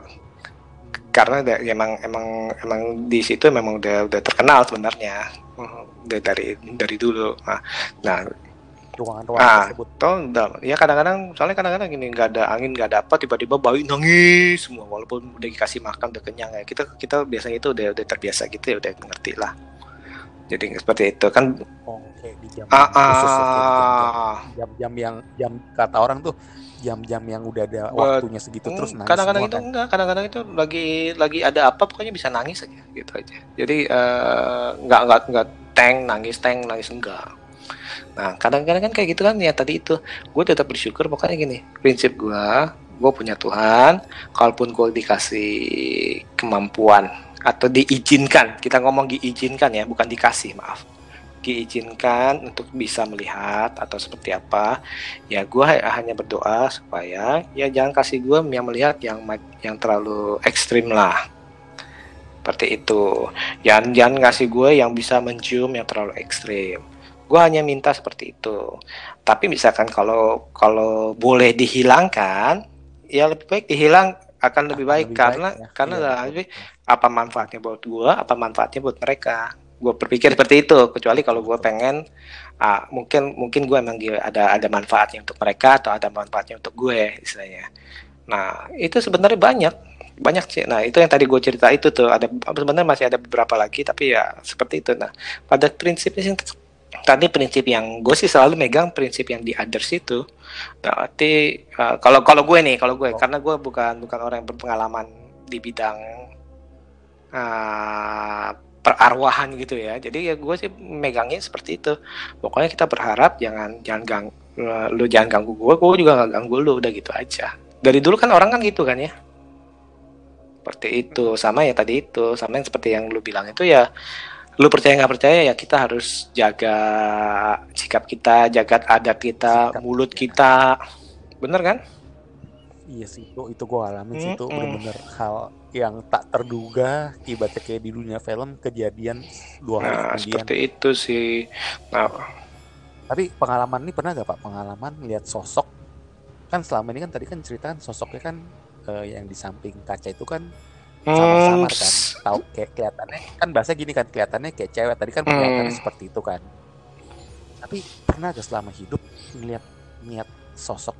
Karena emang di situ memang udah terkenal sebenarnya dari dulu. Nah ruangan-ruangan tersebut. Ya kadang-kadang gini, nggak ada angin, nggak ada apa, tiba-tiba bayi nangis semua. Walaupun udah dikasih makan, udah kenyang ya. Kita biasanya itu udah terbiasa gitu ya, udah ngerti lah. Jadi seperti itu kan. Oke, di jam khusus jam-jam yang kata orang tuh jam-jam yang udah ada waktunya segitu terus nangis. Kadang-kadang itu kan? Enggak, kadang-kadang itu lagi ada apa pokoknya bisa nangis aja gitu aja. Jadi enggak nangis enggak. Nah, kadang-kadang kan kayak gitu kan ya tadi itu. Gue tetap bersyukur pokoknya gini. Prinsip gue punya Tuhan, kalaupun gue dikasih kemampuan atau diizinkan, kita ngomong diizinkan ya, bukan dikasih, maaf, diizinkan untuk bisa melihat atau seperti apa ya, gue hanya berdoa supaya ya jangan kasih gue yang melihat yang terlalu ekstrim lah, seperti itu. Jangan kasih gue yang bisa mencium yang terlalu ekstrim. Gue hanya minta seperti itu. Tapi misalkan kalau boleh dihilangkan ya lebih baik dihilang, akan lebih baik, karena apa manfaatnya buat gue, apa manfaatnya buat mereka. Gue berpikir seperti itu, kecuali kalau gue pengen mungkin gue emang ada manfaatnya untuk mereka atau ada manfaatnya untuk gue istilahnya. Nah itu sebenarnya banyak sih. Nah itu yang tadi gue cerita itu tuh, ada sebenarnya masih ada beberapa lagi, tapi ya seperti itu. Nah pada prinsipnya tadi, prinsip yang gue sih selalu megang prinsip yang di others itu. Berarti kalau gue karena gue bukan orang yang berpengalaman di bidang perarwahan gitu ya. Jadi ya gue sih megangnya seperti itu. Pokoknya kita berharap jangan ganggu gue juga gak ganggu lu, udah gitu aja. Dari dulu kan orang kan gitu kan ya. Seperti itu, sama ya tadi itu, sama yang seperti yang lu bilang itu ya. Lu percaya nggak percaya ya kita harus jaga sikap kita, jaga adat kita, mulut kita, bener kan? Iya sih, itu gue alamin sih, itu bener-bener hal yang tak terduga, tiba-tiba kayak di dunia film kejadian 2 hari kemudian. Seperti itu sih. Nah. Tapi pengalaman ini pernah nggak Pak? Pengalaman lihat sosok kan selama ini kan tadi kan ceritakan sosoknya kan yang di samping kaca itu kan samar-samar kan, tahu kayak kelihatannya kan, bahasa gini kan, kelihatannya kayak cewek tadi kan, kelihatannya seperti itu kan. Tapi pernah gak selama hidup ngeliat sosok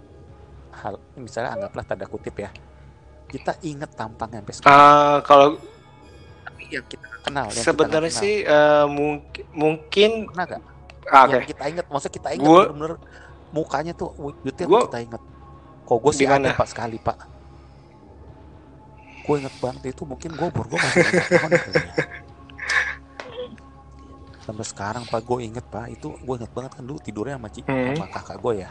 hal, misalnya anggaplah tanda kutip ya, kita inget tampangnya sampai sekarang. Kalau tapi yang kita kenal, yang sebenarnya kita kenal sih mungkin pernah gak? Yang kita inget, maksudnya kita inget benar-benar mukanya tuh, wujudnya tuh kita inget. Kok gue sih ada Pak sekali Pak. Gue inget banget itu, mungkin gue masih inget banget sampai sekarang Pak, gue inget Pak itu, gue inget banget kan dulu tidurnya sama sama kakak gue ya.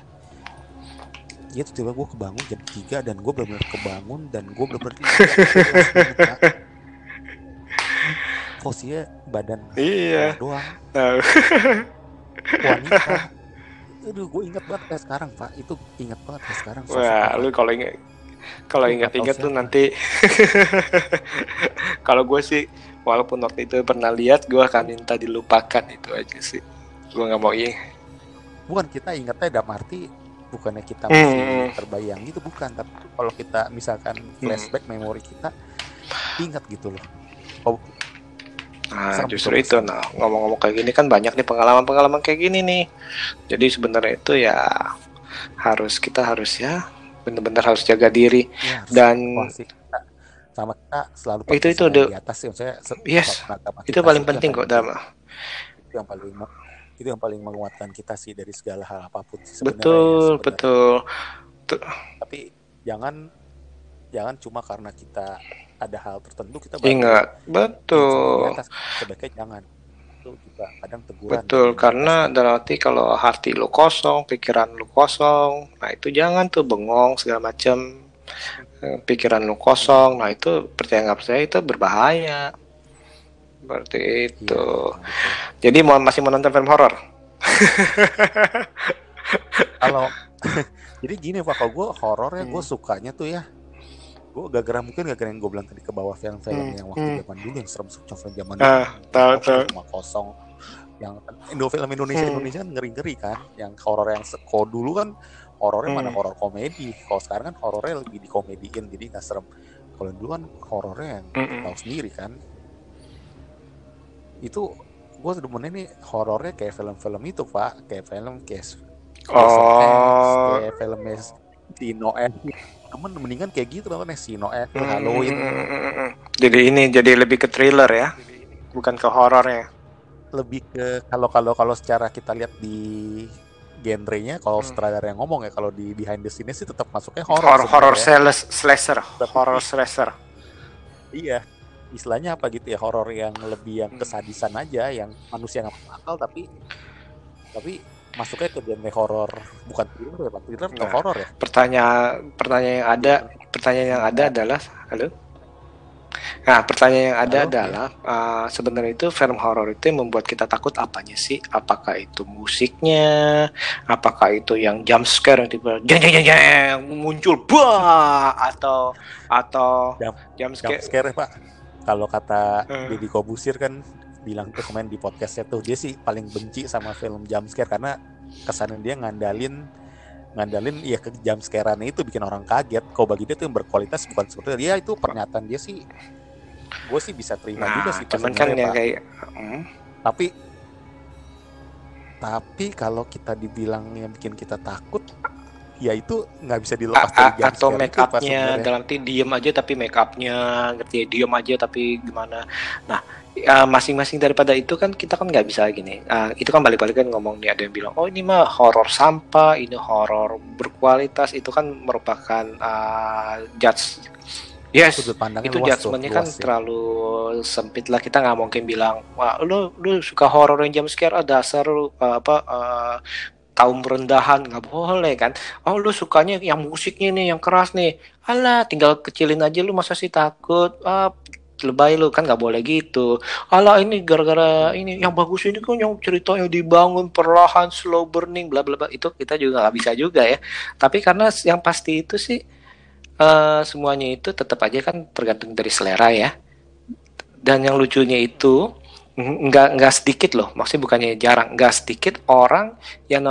Dia tuh tiba-tiba gue kebangun jam 3 dan gue benar-benar kebangun dan gue benar-benar posisinya badan doang wanita. Aduh gue inget banget kayak sekarang Pak, itu inget banget kayak sekarang. Wah lu kalau ingat-ingat tuh nanti kalau gue sih walaupun waktu itu pernah lihat, gue akan minta dilupakan, itu aja sih. Gue nggak mau bukan kita ingatnya dalam arti bukannya kita masih terbayang gitu, bukan, tapi kalau kita misalkan flashback memori kita ingat gitu loh. Nah, justru itu. Nah, ngomong-ngomong kayak gini kan banyak nih pengalaman-pengalaman kayak gini nih. Jadi sebenarnya itu ya kita harus ya benar-benar harus jaga diri ya, dan sama kita selalu itu di atas sih. Yes, itu paling penting kok Dama. Itu yang paling menguatkan kita sih dari segala hal apapun sih. Betul. Tapi jangan cuma karena kita ada hal tertentu kita ingat. Betul. Sebaiknya jangan. Itu juga kadang teguran. Betul, karena dalam arti kalau hati lu kosong, pikiran lu kosong, nah itu jangan tuh bengong segala macam. Pikiran lu kosong, nah itu percaya nggak percaya itu berbahaya. Seperti itu. Ya, jadi masih menonton film horor. Kalau jadi gini Pak, kalau gue horornya gue sukanya tuh ya, gue gak geram yang gue bilang tadi ke bawah film-film yang waktu zaman dulu yang serem-serem zaman dulu, cuma kosong. Yang film Indonesia kan ngeri-ngeri kan, yang horor yang kalau dulu kan horornya mana horor komedi, kalau sekarang kan horornya lebih dikomediin jadi nggak serem. Kalau dulu kan horornya yang tahu sendiri kan. Itu gue demennya nih horornya kayak film-film itu Pak, kayak film Case, kayak filmnya Sino F. Temen mendingan kayak gitu namanya Sino F, Halloween. Jadi ini jadi lebih ke thriller ya, bukan ke horornya. Lebih ke kalau secara kita lihat di genrenya, kalau sutradara yang ngomong ya, kalau di behind the scene sih tetap masuknya horor. Horor slasher, horor slasher. Iya, istilahnya apa gitu ya, horor yang lebih yang kesadisan aja, yang manusia nggak masuk akal tapi masuknya ke genre horor, bukan thriller, tapi thriller atau horor ya. Pertanyaan yang ada adalah, halo. Nah, pertanyaan yang ada adalah sebenarnya itu film horor itu yang membuat kita takut apanya sih? Apakah itu musiknya? Apakah itu yang jump scare yang tiba jeng muncul bah atau jump scare Pak. Kalau kata Deddy Corbuzier kan bilang tuh komen di podcastnya tuh, dia sih paling benci sama film jump scare karena kesannya dia ngandalin ya ke jump scare-an itu bikin orang kaget. Kalau bagi dia tuh yang berkualitas bukan seperti dia, itu pernyataan dia sih gue sih bisa terima juga sih cuman kan ya kayak tapi kalau kita dibilang yang bikin kita takut ya itu nggak bisa dilepas dari jump scare atau make up-nya dalam arti diem aja tapi make up-nya ngerti ya, diem aja tapi gimana. Nah masing-masing daripada itu kan kita kan nggak bisa gini. Itu kan balik-balik kan ngomong nih, ada yang bilang oh ini mah horor sampah, ini horor berkualitas, itu kan merupakan judge. Yes, itu judgementnya kan terlalu sempit lah, kita nggak mungkin bilang wah lu suka horor yang jump scare dasar lu kaum rendahan, nggak boleh kan. Oh lu sukanya yang musiknya nih yang keras nih, alah tinggal kecilin aja lu masa sih takut lebay lu kan, nggak boleh gitu. Alah ini gara-gara ini yang bagus ini kan yang ceritanya dibangun perlahan slow burning bla bla bla, itu kita juga nggak bisa juga ya. Tapi karena yang pasti itu sih semuanya itu tetap aja kan tergantung dari selera ya. Dan yang lucunya itu nggak sedikit loh, maksudnya bukannya jarang, nggak sedikit orang yang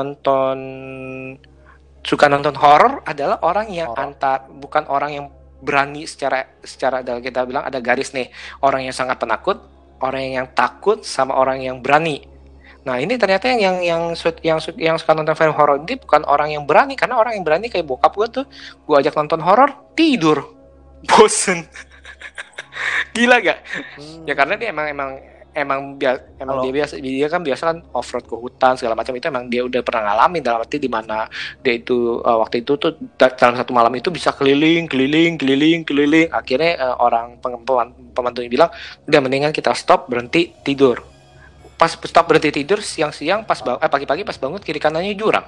suka nonton horor adalah orang yang bukan orang yang berani secara dalam kita bilang ada garis nih, orang yang sangat penakut, orang yang takut sama orang yang berani. Nah, ini ternyata yang suka nonton film horor ini bukan orang yang berani, karena orang yang berani kayak bokap gue tuh, gue ajak nonton horor, tidur. Bosen. Gila gak? Ya karena dia emang dia kan biasa off-road ke hutan segala macam, itu emang dia udah pernah ngalamin dalam arti di mana dia itu waktu itu tuh dalam satu malam itu bisa keliling akhirnya orang pembantunya bilang udah mendingan kita stop berhenti tidur. Pas stop berhenti tidur siang-siang pas pagi-pagi pas bangun kiri kanannya jurang.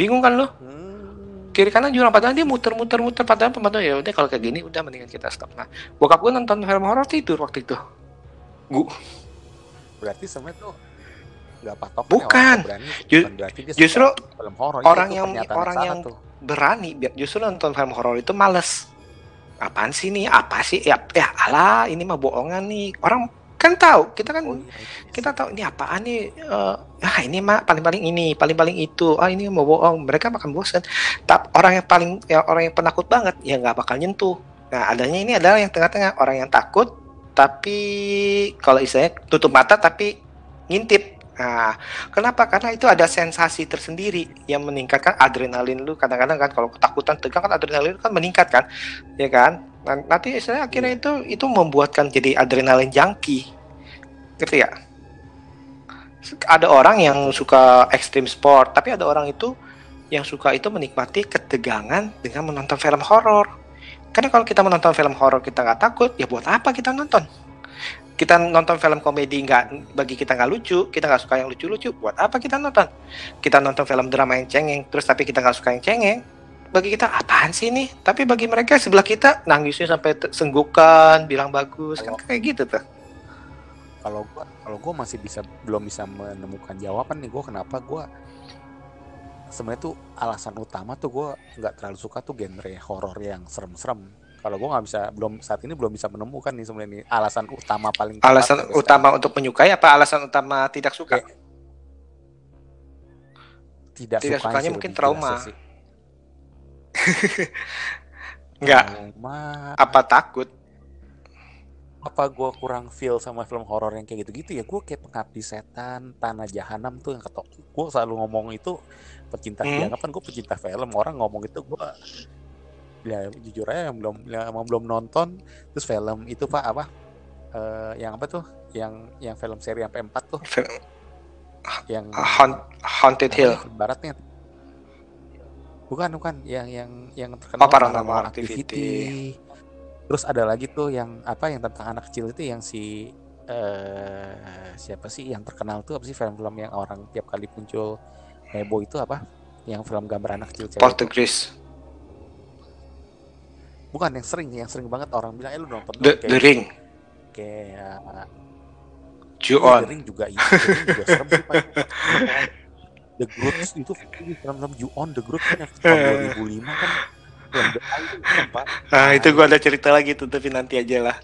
Bingung kan lo? Kiri kanan jurang, padahal dia muter padahal pembantu ya udah kalau kayak gini udah mendingan kita stop. Nah bokap gue nonton film horor tidur waktu itu. Berarti sebenarnya tuh nggak patok. Bukan. Justru orang yang berani justru nonton film horor itu males. Apaan sih nih? Apa sih? Ya alah ini mah bohongan nih. Orang kan tahu, kita tahu ini apaan nih, ini mah paling-paling ini, paling-paling itu, ini mau bohong, mereka makan bosan. Tapi orang yang penakut banget ya nggak bakal nyentuh. Nah adanya ini adalah yang tengah-tengah, orang yang takut tapi kalau istilahnya tutup mata tapi ngintip. Nah, kenapa? Karena itu ada sensasi tersendiri yang meningkatkan adrenalin lu. Kadang-kadang kan kalau ketakutan, tegang kan adrenalin lu kan meningkat kan, ya kan? Nanti istilahnya akhirnya itu membuatkan jadi adrenalin junkie, gitu ya. Ada orang yang suka ekstrim sport, tapi ada orang itu yang suka itu menikmati ketegangan dengan menonton film horor. Karena kalau kita menonton film horor kita nggak takut, ya buat apa kita nonton? Kita nonton film komedi nggak, bagi kita nggak lucu, kita nggak suka yang lucu-lucu, buat apa kita nonton? Kita nonton film drama yang cengeng, terus tapi kita nggak suka yang cengeng, bagi kita apaan sih nih? Tapi bagi mereka sebelah kita nangisnya sampai senggukan, bilang bagus, kan kayak gitu tuh. Kalau gue masih belum bisa menemukan jawaban nih, gue kenapa gue sebenarnya tuh alasan utama tuh gue nggak terlalu suka tuh genre horor yang serem-serem. Kalau gue nggak bisa, saat ini belum bisa menemukan nih sebenarnya alasan utama paling tepat. Alasan utama untuk menyukai apa alasan utama tidak suka? Tidak sukanya mungkin trauma. Enggak. Apa takut? Apa gue kurang feel sama film horor yang kayak gitu-gitu ya? Gue kayak Pengabdi Setan, Tanah Jahanam tuh yang ketok. Gue selalu ngomong itu pecinta film, kan gue pecinta film, orang ngomong itu gue. Ya jujur aja yang belum nonton terus film itu Pak apa yang film seri yang P4 tuh yang Haunted Hill baratnya bukan yang terkenal Paranormal Activity. Terus ada lagi tuh yang apa yang tentang anak kecil itu yang si siapa sih yang terkenal tuh apa sih film-film yang orang tiap kali muncul heboh itu apa yang film gambar anak kecil Portugis. Bukan yang sering banget orang bilang lu nonton The Ring. Kayak The Ring juga itu juga serem sih Pak. The Grudge itu film-film The Grudge kan tahun 2005 kan. Nah, itu gua ada cerita lagi tuh tapi nanti aja lah.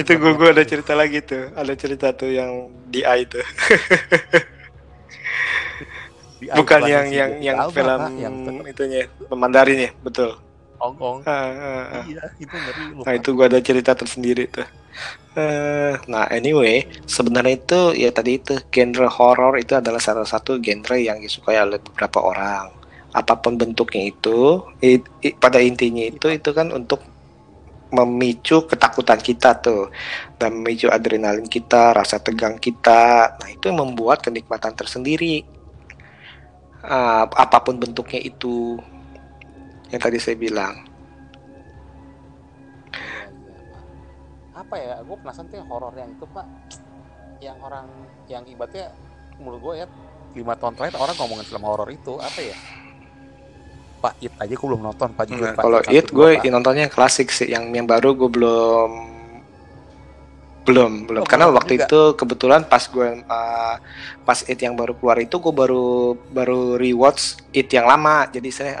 Itu gua ada cerita lagi tuh. Ada cerita tuh yang DI itu. Bukan yang film itunya Mandarin ya, betul. Hongkong. Iya, itu ngeri. Nah, itu gua ada cerita tersendiri tuh. Nah, anyway, sebenarnya itu ya tadi itu genre horor itu adalah salah satu genre yang disukai oleh beberapa orang. Apapun bentuknya itu, pada intinya itu kan untuk memicu ketakutan kita tuh dan memicu adrenalin kita, rasa tegang kita. Nah, itu yang membuat kenikmatan tersendiri. Apapun bentuknya itu yang tadi saya bilang apa ya, gue penasaran tuh horor yang itu Pak, yang orang yang ibaratnya menurut gue ya 5 tahun terakhir orang ngomongin film horor itu apa ya Pak It aja gue belum nonton Pak juga. Kalau It gue nontonnya yang klasik sih, yang baru gue belum karena waktu juga. Itu kebetulan pas gue pas It yang baru keluar itu gue baru rewatch It yang lama, jadi saya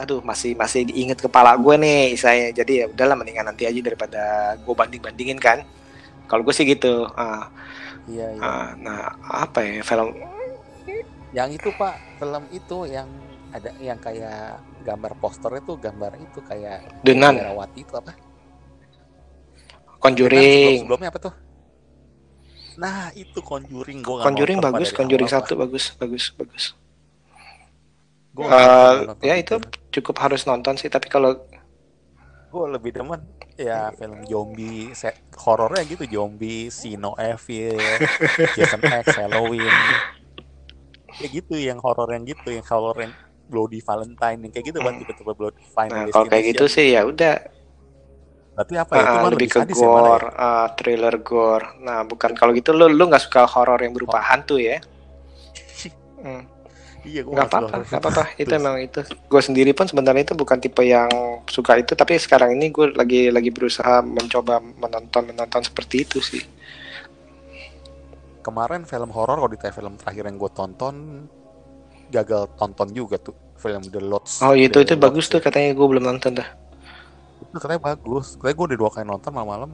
masih diinget kepala gue nih saya, jadi ya udahlah mendingan nanti aja daripada gue bandingin kan, kalau gue sih gitu. Iya. Nah apa ya film yang itu Pak, film itu yang ada yang kayak gambar posternya tuh gambar itu kayak Derawati itu apa Conjuring sebelumnya apa tuh. Nah, itu Conjuring gue. Conjuring bagus, Conjuring 1 bagus. Ya itu cukup harus nonton sih, tapi kalau gue lebih demen ya film zombie, horornya gitu, zombie, Sino Evil, Jason X, Halloween. Kayak gitu yang horor yang gitu, yang horor yang Bloody Valentine yang kayak gitu buat tipe-tipe Bloody Valentine. Nah, kalau kayak gitu sih ya udah. Tapi apa ya? Itu lebih ke gore, ya? Thriller gore. Nah, bukan kalau gitu lu nggak suka horor yang berupa hantu ya? Iya, nggak apa-apa. Itu memang itu. Gue sendiri pun sebenarnya itu bukan tipe yang suka itu. Tapi sekarang ini gue lagi berusaha mencoba menonton seperti itu sih. Kemarin film horor kalau ditanya film terakhir yang gue tonton gagal tonton juga tuh film The Lodge. Oh itu Lodge. Bagus tuh katanya, gue belum nonton dah. Itu katanya bagus, katanya gue udah 2 kali nonton malam-malam.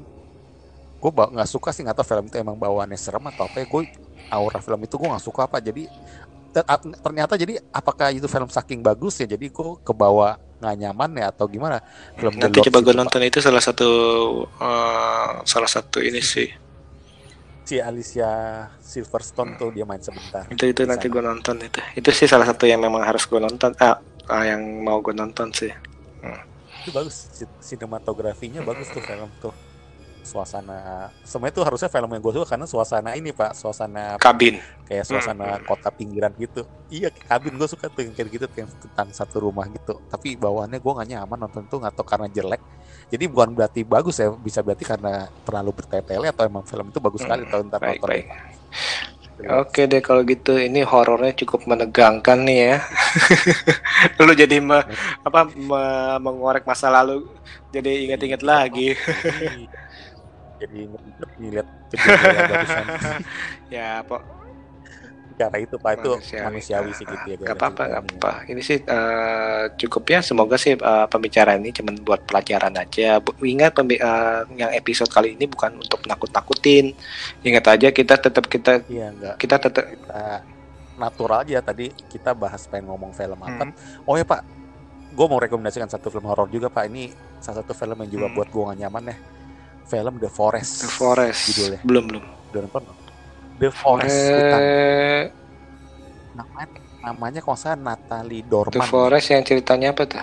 Gue gak suka sih, gak tau film itu emang bawaannya serem atau apa ya. Gue aura film itu gue gak suka apa. Jadi ternyata jadi apakah itu film saking bagus ya, jadi gue kebawa nggak nyaman ya atau gimana? Film nanti coba gue nonton Pak. Itu salah satu ini sih. Si Alicia Silverstone tuh dia main sebentar. Itu nanti gue nonton itu. Itu sih salah satu yang memang harus gue nonton. Yang mau gue nonton sih. Itu bagus, sinematografinya bagus tuh film tuh. Suasana sebenarnya tuh harusnya film yang gue suka karena suasana ini Pak, suasana kabin kayak suasana kota pinggiran gitu. Iya, kabin gue suka tuh kayak gitu, kayak tentang satu rumah gitu. Tapi bawaannya gue nggak nyaman nonton tuh, nggak tahu karena jelek. Jadi bukan berarti bagus ya, bisa berarti karena terlalu bertele-tele atau emang film itu bagus sekali tahun ntar nonton. Oke deh kalau gitu, ini horornya cukup menegangkan nih ya. Lu jadi mengorek masa lalu, jadi ingat-ingat lagi. Jadi ngeliat kejadian barusan. Ya, Pak. Karena itu Pak, itu manusiawi sih gitu ya. Gak apa-apa, gak apa-apa. Ini sih cukup ya. Semoga sih pembicaraan ini cuman buat pelajaran aja. Ingat yang episode kali ini bukan untuk nakut-nakutin. Ingat aja kita tetap natural aja. Tadi kita bahas pengen ngomong film apa. Oh ya Pak, gue mau rekomendasikan satu film horor juga Pak. Ini salah satu film yang juga buat gue gak nyaman ya. Film The Forest judulnya. Belum. Udah nonton? The Forest hutan. Namanya kalau nggak salah Natalie Dorman. The Forest yang ceritanya apa tuh?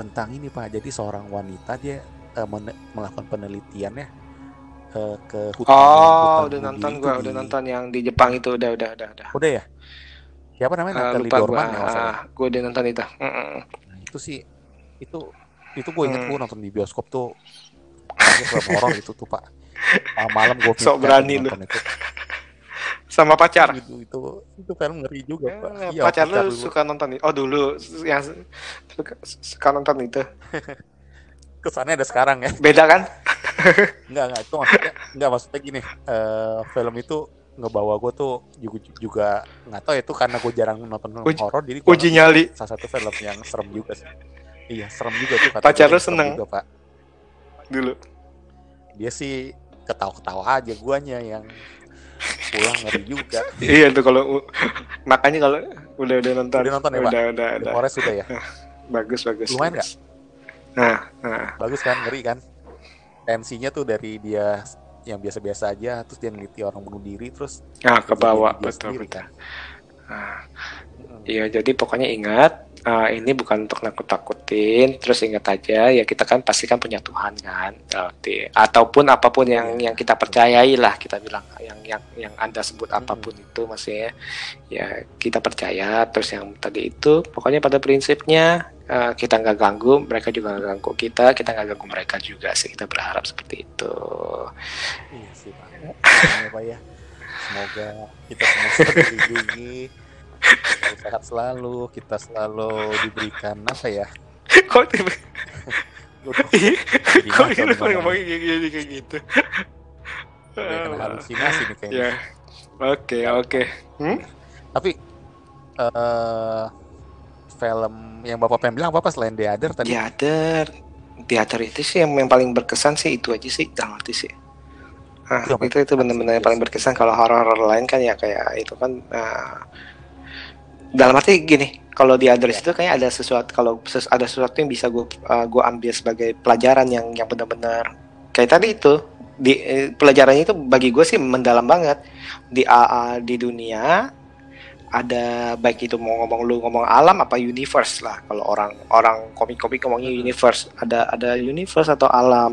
Tentang ini Pak, jadi seorang wanita dia melakukan penelitiannya ke hutan. Oh, udah nonton gua, udah nonton yang di Jepang itu, udah. Udah ya? Siapa namanya? Natalie Dorman. Gua udah nonton itu. Nah, itu sih itu gue inget gue nonton di bioskop tuh film horor itu tuh Pak, malam gue sok berani lu sama pacar itu film ngeri juga Pak. Ya, pacar lu suka nonton itu? Oh dulu yang suka nonton itu. Kesannya ada sekarang ya, beda kan? Enggak itu maksudnya gini, film itu ngebawa gue tuh juga nggak tahu ya, itu karena gue jarang nonton horor jadi uji nyali. Salah satu film yang serem juga sih. Iya, serem juga tuh. Pacar lu seneng juga, Pak. Dulu dia sih ketawa-ketawa aja, guanya yang pulang ngeri juga. Iya tuh, kalau makanya kalau udah nonton ya, Pak. The Forest sudah ya. Bagus. Lumayan enggak? Nah. Bagus kan, ngeri kan? Tensinya tuh dari dia yang biasa-biasa aja, terus dia neliti orang bunuh diri, terus ke bawah betul. Kan? Iya, jadi pokoknya ingat ini bukan untuk nakut-takutin, terus ingat aja ya kita kan pasti kan punya Tuhan kan, ataupun apapun yang kita percayai lah, kita bilang yang Anda sebut apapun itu maksudnya ya kita percaya. Terus yang tadi itu pokoknya pada prinsipnya kita nggak ganggu, mereka juga nggak ganggu kita nggak ganggu mereka juga sih, kita berharap seperti itu. Iya sih Pak. Semoga kita semua dilindungi. Sehat selalu, kita selalu diberikan apa ya? Kok ini ngomongin kayak gitu? Kena halusinasi nih kayaknya. Oke. Tapi film yang Bapak pengen bilang apa selain The Other tadi? The Other itu sih yang paling berkesan sih, itu aja sih, dalam arti sih. Itu benar-benar yang paling berkesan. Kalau horor-horor lain kan ya kayak itu kan dalam arti gini, kalau di Others itu kayak ada sesuatu, kalau ada sesuatu yang bisa gue ambil sebagai pelajaran yang benar-benar kayak tadi itu di pelajarannya itu bagi gue sih mendalam banget di dunia. Ada baik itu mau ngomong alam apa universe lah, kalau orang komik-komik ngomongnya universe, ada universe atau alam,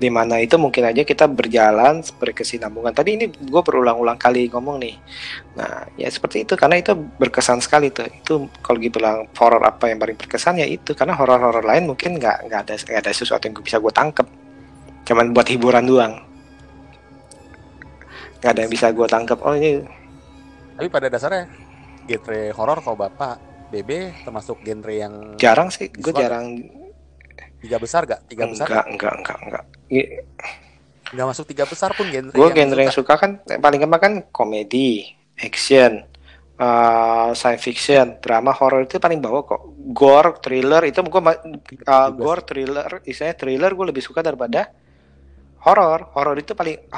di mana itu mungkin aja kita berjalan berkesinambungan. Tadi ini gue berulang-ulang kali ngomong nih. Nah, ya seperti itu, karena itu berkesan sekali tuh. Itu kalau gitu bilang horor apa yang paling berkesan ya itu, karena horor-horor lain mungkin nggak ada sesuatu yang bisa gue tangkep. Cuman buat hiburan doang. Nggak ada yang bisa gue tangkep. Oh ini. Tapi pada dasarnya genre horor kalau Bapak BB termasuk genre yang jarang sih. Gue jarang. 3 besar gak? 3 besar? Enggak. Enggak masuk 3 besar pun genre. Gue genre yang suka kan paling gampang kan komedi, action, science fiction, drama, horror itu paling bawah kok. Gore, thriller itu gue gore thriller, istilahnya thriller gue lebih suka daripada horror. Horror itu paling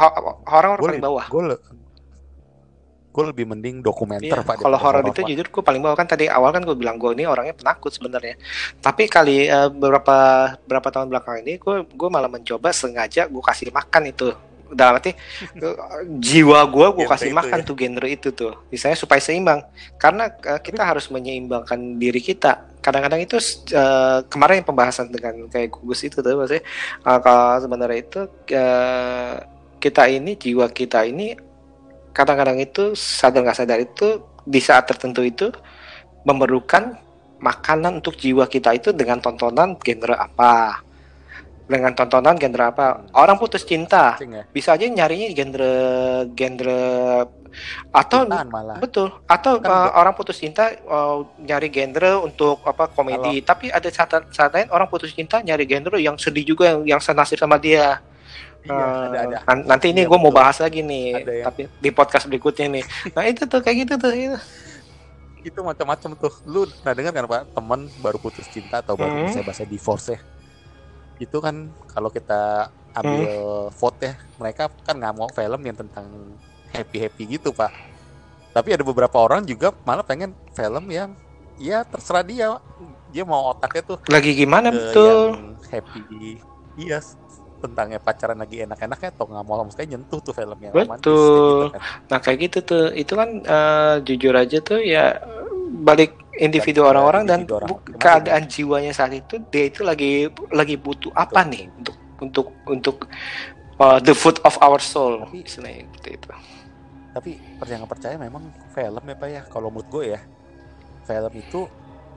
bawah. Gue lebih mending dokumenter, Pak. Kalau horor itu jujur gue paling bawah, kan tadi awal kan gue bilang gue ini orangnya penakut sebenarnya. Tapi kali beberapa tahun belakang ini gue malah mencoba sengaja gue kasih makan itu. Dalam arti jiwa gue kasih makan tuh genre itu tuh. Misalnya supaya seimbang. Karena kita harus menyeimbangkan diri kita. Kadang-kadang itu kemarin pembahasan dengan kayak gugus itu tuh maksudnya kalau sebenarnya itu kita ini jiwa kita ini kadang-kadang itu sadar nggak sadar itu di saat tertentu itu memerlukan makanan untuk jiwa kita itu dengan tontonan genre apa, dengan tontonan genre apa. Orang putus cinta bisa aja nyarinya genre atau betul, atau orang putus cinta nyari genre untuk apa komedi. Halo. Tapi ada saat lain orang putus cinta nyari genre yang sedih juga, yang senasib sama dia. Iya, ada. Nanti ini gue mau bahas lagi nih, tapi di podcast berikutnya nih. Nah itu tuh kayak gitu tuh. Itu macam-macam tuh. Lu pernah dengar kan Pak, teman baru putus cinta atau baru bisa bahasa divorce ya? Itu kan kalau kita ambil vote ya, mereka kan nggak mau film yang tentang happy-happy gitu Pak. Tapi ada beberapa orang juga malah pengen film yang ya terserah dia. Dia mau otaknya tuh lagi gimana betul happy. Iya. Tentangnya pacaran lagi enak-enaknya atau nggak mau sama sekali nyentuh tuh filmnya. Betul. Romantis, gitu kan. Nah kayak gitu tuh, itu kan jujur aja tuh ya balik individu orang-orang dan keadaan jiwanya saat itu dia itu lagi butuh apa betul. Nih untuk the food of our soul. Tapi, istilahnya gitu itu. Tapi percaya nggak percaya memang film ya Pak ya, kalau menurut gue ya film itu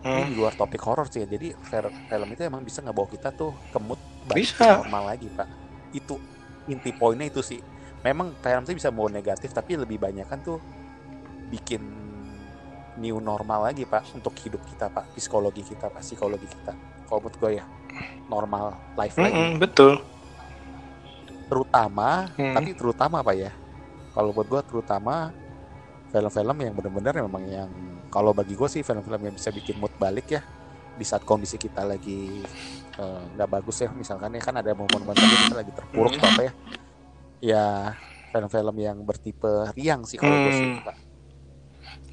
ini di luar topik horor sih. Jadi film itu emang bisa ngebawa kita tuh ke mood bisa normal lagi Pak. Itu inti poinnya itu sih. Memang film itu bisa bawa negatif, tapi lebih banyak kan tuh bikin new normal lagi Pak, untuk hidup kita Pak, psikologi kita Pak, psikologi kita. Kalau menurut gue ya normal life lagi. Betul. Terutama tapi terutama Pak ya, kalau buat gue terutama film-film yang benar-benar memang yang kalau bagi gue sih film-film yang bisa bikin mood balik ya di saat kondisi kita lagi nggak bagus ya, misalkan ya kan ada momen-momen kita lagi terpuruk atau apa ya, ya film-film yang bertipe riang sih kalau gue sih Pak.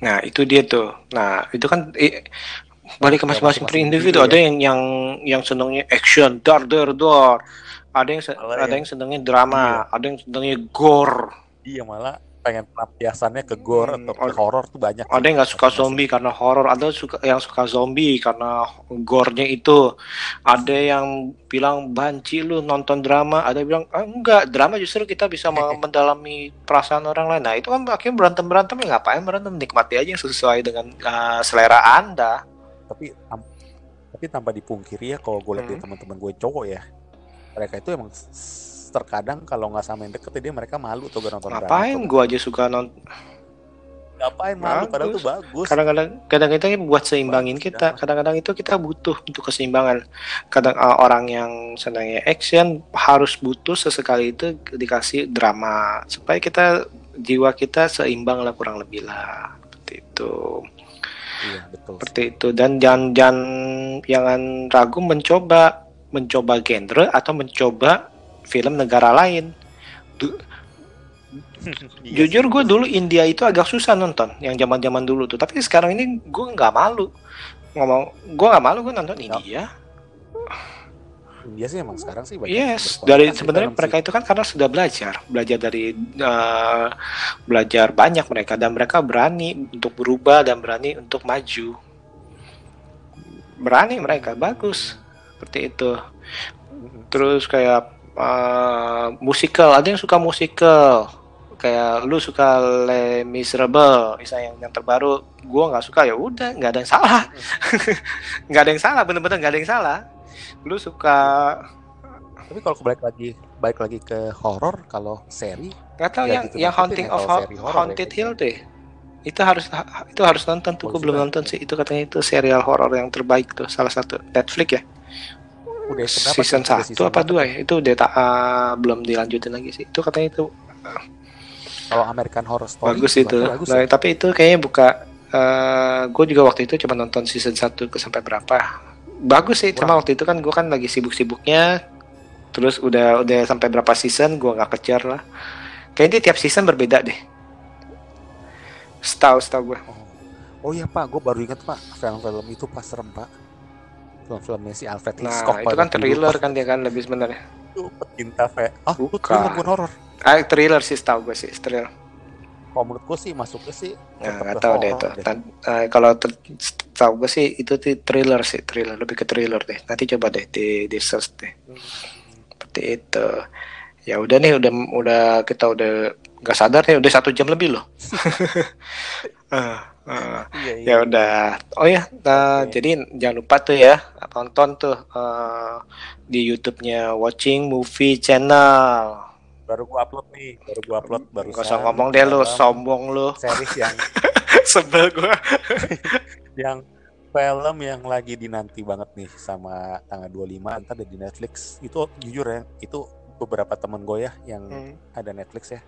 Nah itu dia tuh, nah itu kan balik ke masing-masing individu ya. Ada yang senangnya action dar, ada yang senangnya drama, ada yang senangnya gore. Iya malah pengen penampakannya ke gore atau ke horor tuh banyak. Ada yang nggak suka zombie karena horor, ada yang suka zombie karena gore-nya itu. Ada yang bilang banci lu nonton drama, ada yang bilang enggak, drama justru kita bisa mendalami perasaan orang lain. Nah itu kan akhirnya berantem ya ngapain berantem, nikmati aja yang sesuai dengan selera Anda. Tapi tanpa dipungkiri ya kalau gue lihat di teman-teman gue cowok ya, mereka itu emang terkadang kalau nggak sama yang deket dia mereka malu tuh nonton drama. Ngapain gue aja suka nonton? Ngapain malu? Padahal tuh bagus. Kadang-kadang kita buat seimbangin kita. Kadang-kadang itu kita butuh untuk keseimbangan. Kadang orang yang senangnya action harus butuh sesekali itu dikasih drama supaya kita jiwa kita seimbang lah kurang lebih lah seperti itu. Iya betul. Seperti itu dan jangan ragu mencoba genre atau mencoba film negara lain. Jujur gue dulu India itu agak susah nonton yang zaman-zaman dulu tuh, tapi sekarang ini gue nggak malu gue nonton India. India sih emang sekarang sih banyak. Yes, dari sebenarnya mereka itu kan karena sudah belajar dari belajar banyak mereka, dan mereka berani untuk berubah dan berani untuk maju. Berani mereka, bagus seperti itu. Terus kayak musikal, ada yang suka musikal kayak lu suka Les Miserables yang terbaru. Gua nggak suka, ya udah nggak ada yang salah. Nggak ada yang salah, bener-bener nggak ada yang salah. Lu suka, tapi kalau balik lagi ke horor, kalau seri nggak tahu ya, yang Haunted Hill deh, itu harus nonton tuh. Gue belum nonton sih itu, katanya itu serial horor yang terbaik tuh, salah satu Netflix ya. Udah season 1 apa 2 ya? Itu udah belum dilanjutin lagi sih. Itu katanya itu kalau American Horror Story bagus itu. Bagus, tapi itu kayaknya gue juga waktu itu cuma nonton season 1 ke sampai berapa. Bagus sih, cuma waktu itu kan gue kan lagi sibuk-sibuknya. Terus udah sampai berapa season gue enggak kejar lah. Kayaknya tiap season berbeda deh. Setahu gue. Oh iya Pak, gue baru ingat Pak, film-film itu pas serem Pak. Film-filmnya si Alfred Hitchcock. Nah, itu kan thriller dulu, kan dia kan lebih sebenarnya. Itu pecinta Pak. Ah, bukan. Itu bukan horor. Ah, thriller sih setahu gue sih, thriller. Kalau menurut gue sih masuknya sih. Nah, nggak tahu deh itu. Kalau setahu gue sih itu thriller sih, thriller lebih ke thriller deh. Nanti coba deh di search deh. Seperti itu. Ya udah nih, udah kita udah nggak sadar nih udah 1 jam lebih loh. Ya udah. Oh ya, jadi jangan lupa tuh ya tonton tuh di YouTube-nya Watching Movie Channel. Baru gua upload. Gak usah ngomong deh lu, sombong lu. Series yang sebel gua. Yang film yang lagi dinanti banget nih sama tanggal 25 ntar ada di Netflix. Itu jujur ya, itu beberapa temen gue ya yang ada Netflix ya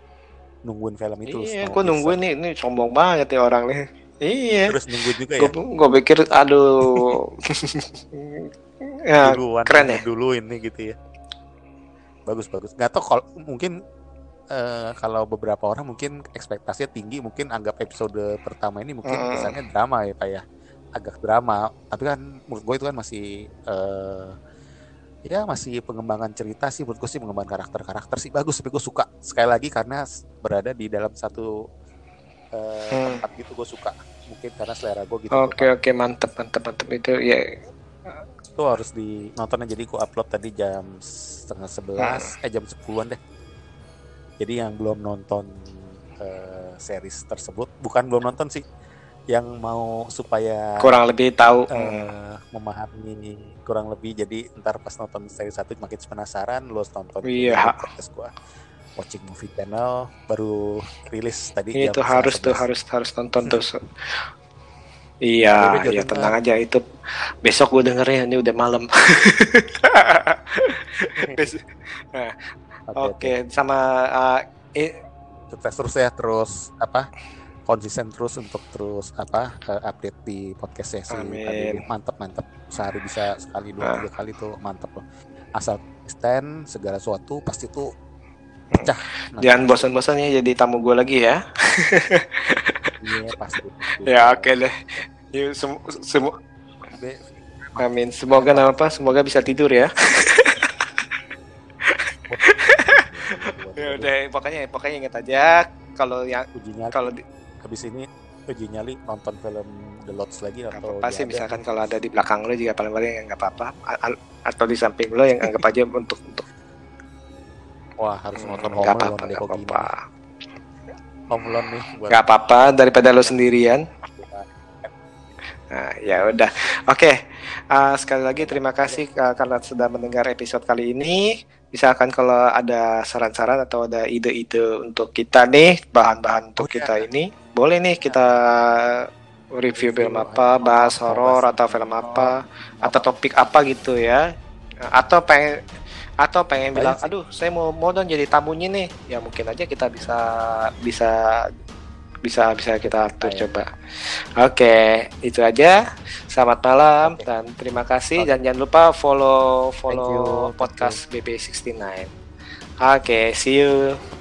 nungguin film itu. Iya, gue nungguin nih, ini sombong banget ya orang nih. Iya. Terus nunggu juga ya. Gue pikir aduh. Ya, keren ya. Duluin nih gitu ya. Bagus. Nggak tau kalau mungkin kalau beberapa orang mungkin ekspektasinya tinggi, mungkin anggap episode pertama ini mungkin kesannya drama ya Pak ya, agak drama. Tapi kan menurut gue itu kan masih masih pengembangan cerita sih menurut gue sih, pengembangan karakter sih bagus. Tapi gue suka sekali lagi karena berada di dalam satu tempat gitu, gue suka. Mungkin karena selera gue gitu. Oke, mantep itu ya. Itu harus ditontonnya, jadi gue upload tadi jam 10:30 jam 10-an deh. Jadi yang belum nonton series tersebut, bukan belum nonton sih, yang mau supaya kurang lebih tahu, memahami kurang lebih, jadi ntar pas nonton series 1 makin penasaran, lu harus nonton. Iya. Podcast gue Watching Movie Channel baru rilis tadi. Itu harus nonton terus. Iya, ya tenang aja itu. Besok gue dengernya, ini udah malam. Oke. Sama sukses terus ya, terus apa? Konsisten terus untuk terus apa? Update di podcastnya sih. Mantap. Sehari bisa sekali 2-3 kali tuh mantap loh. Asal konsisten segala sesuatu pasti tuh pecah. Jangan bosan-bosannya jadi tamu gue lagi ya. Iya pasti. Ya oke deh. Yuk semua. Amin. Semoga apa? Semoga bisa tidur ya. Ya udah. Pokoknya ingat aja. Kalau habis ini uji nyali nonton film The Lodge lagi atau apa sih? Misalkan kalau ada di belakang lo juga paling-paling nggak apa-apa. Atau di samping lo yang anggap aja untuk. Wah harus nonton nggak apa-apa. Omlon nih buat gak apa-apa daripada lo sendirian. Nah, ya udah. Oke. Sekali lagi terima kasih karena sudah mendengar episode kali ini. Misalkan kalau ada saran-saran atau ada ide-ide untuk kita nih, bahan-bahan untuk kita ini, boleh nih kita review film apa, bahas horor atau film apa atau topik apa gitu ya. Atau pengen bilang, aduh saya mau dong jadi tamunya nih, ya mungkin aja kita bisa kita atur coba. Oke, itu aja. Selamat malam dan terima kasih dan jangan lupa follow podcast BB 69. Oke, see you.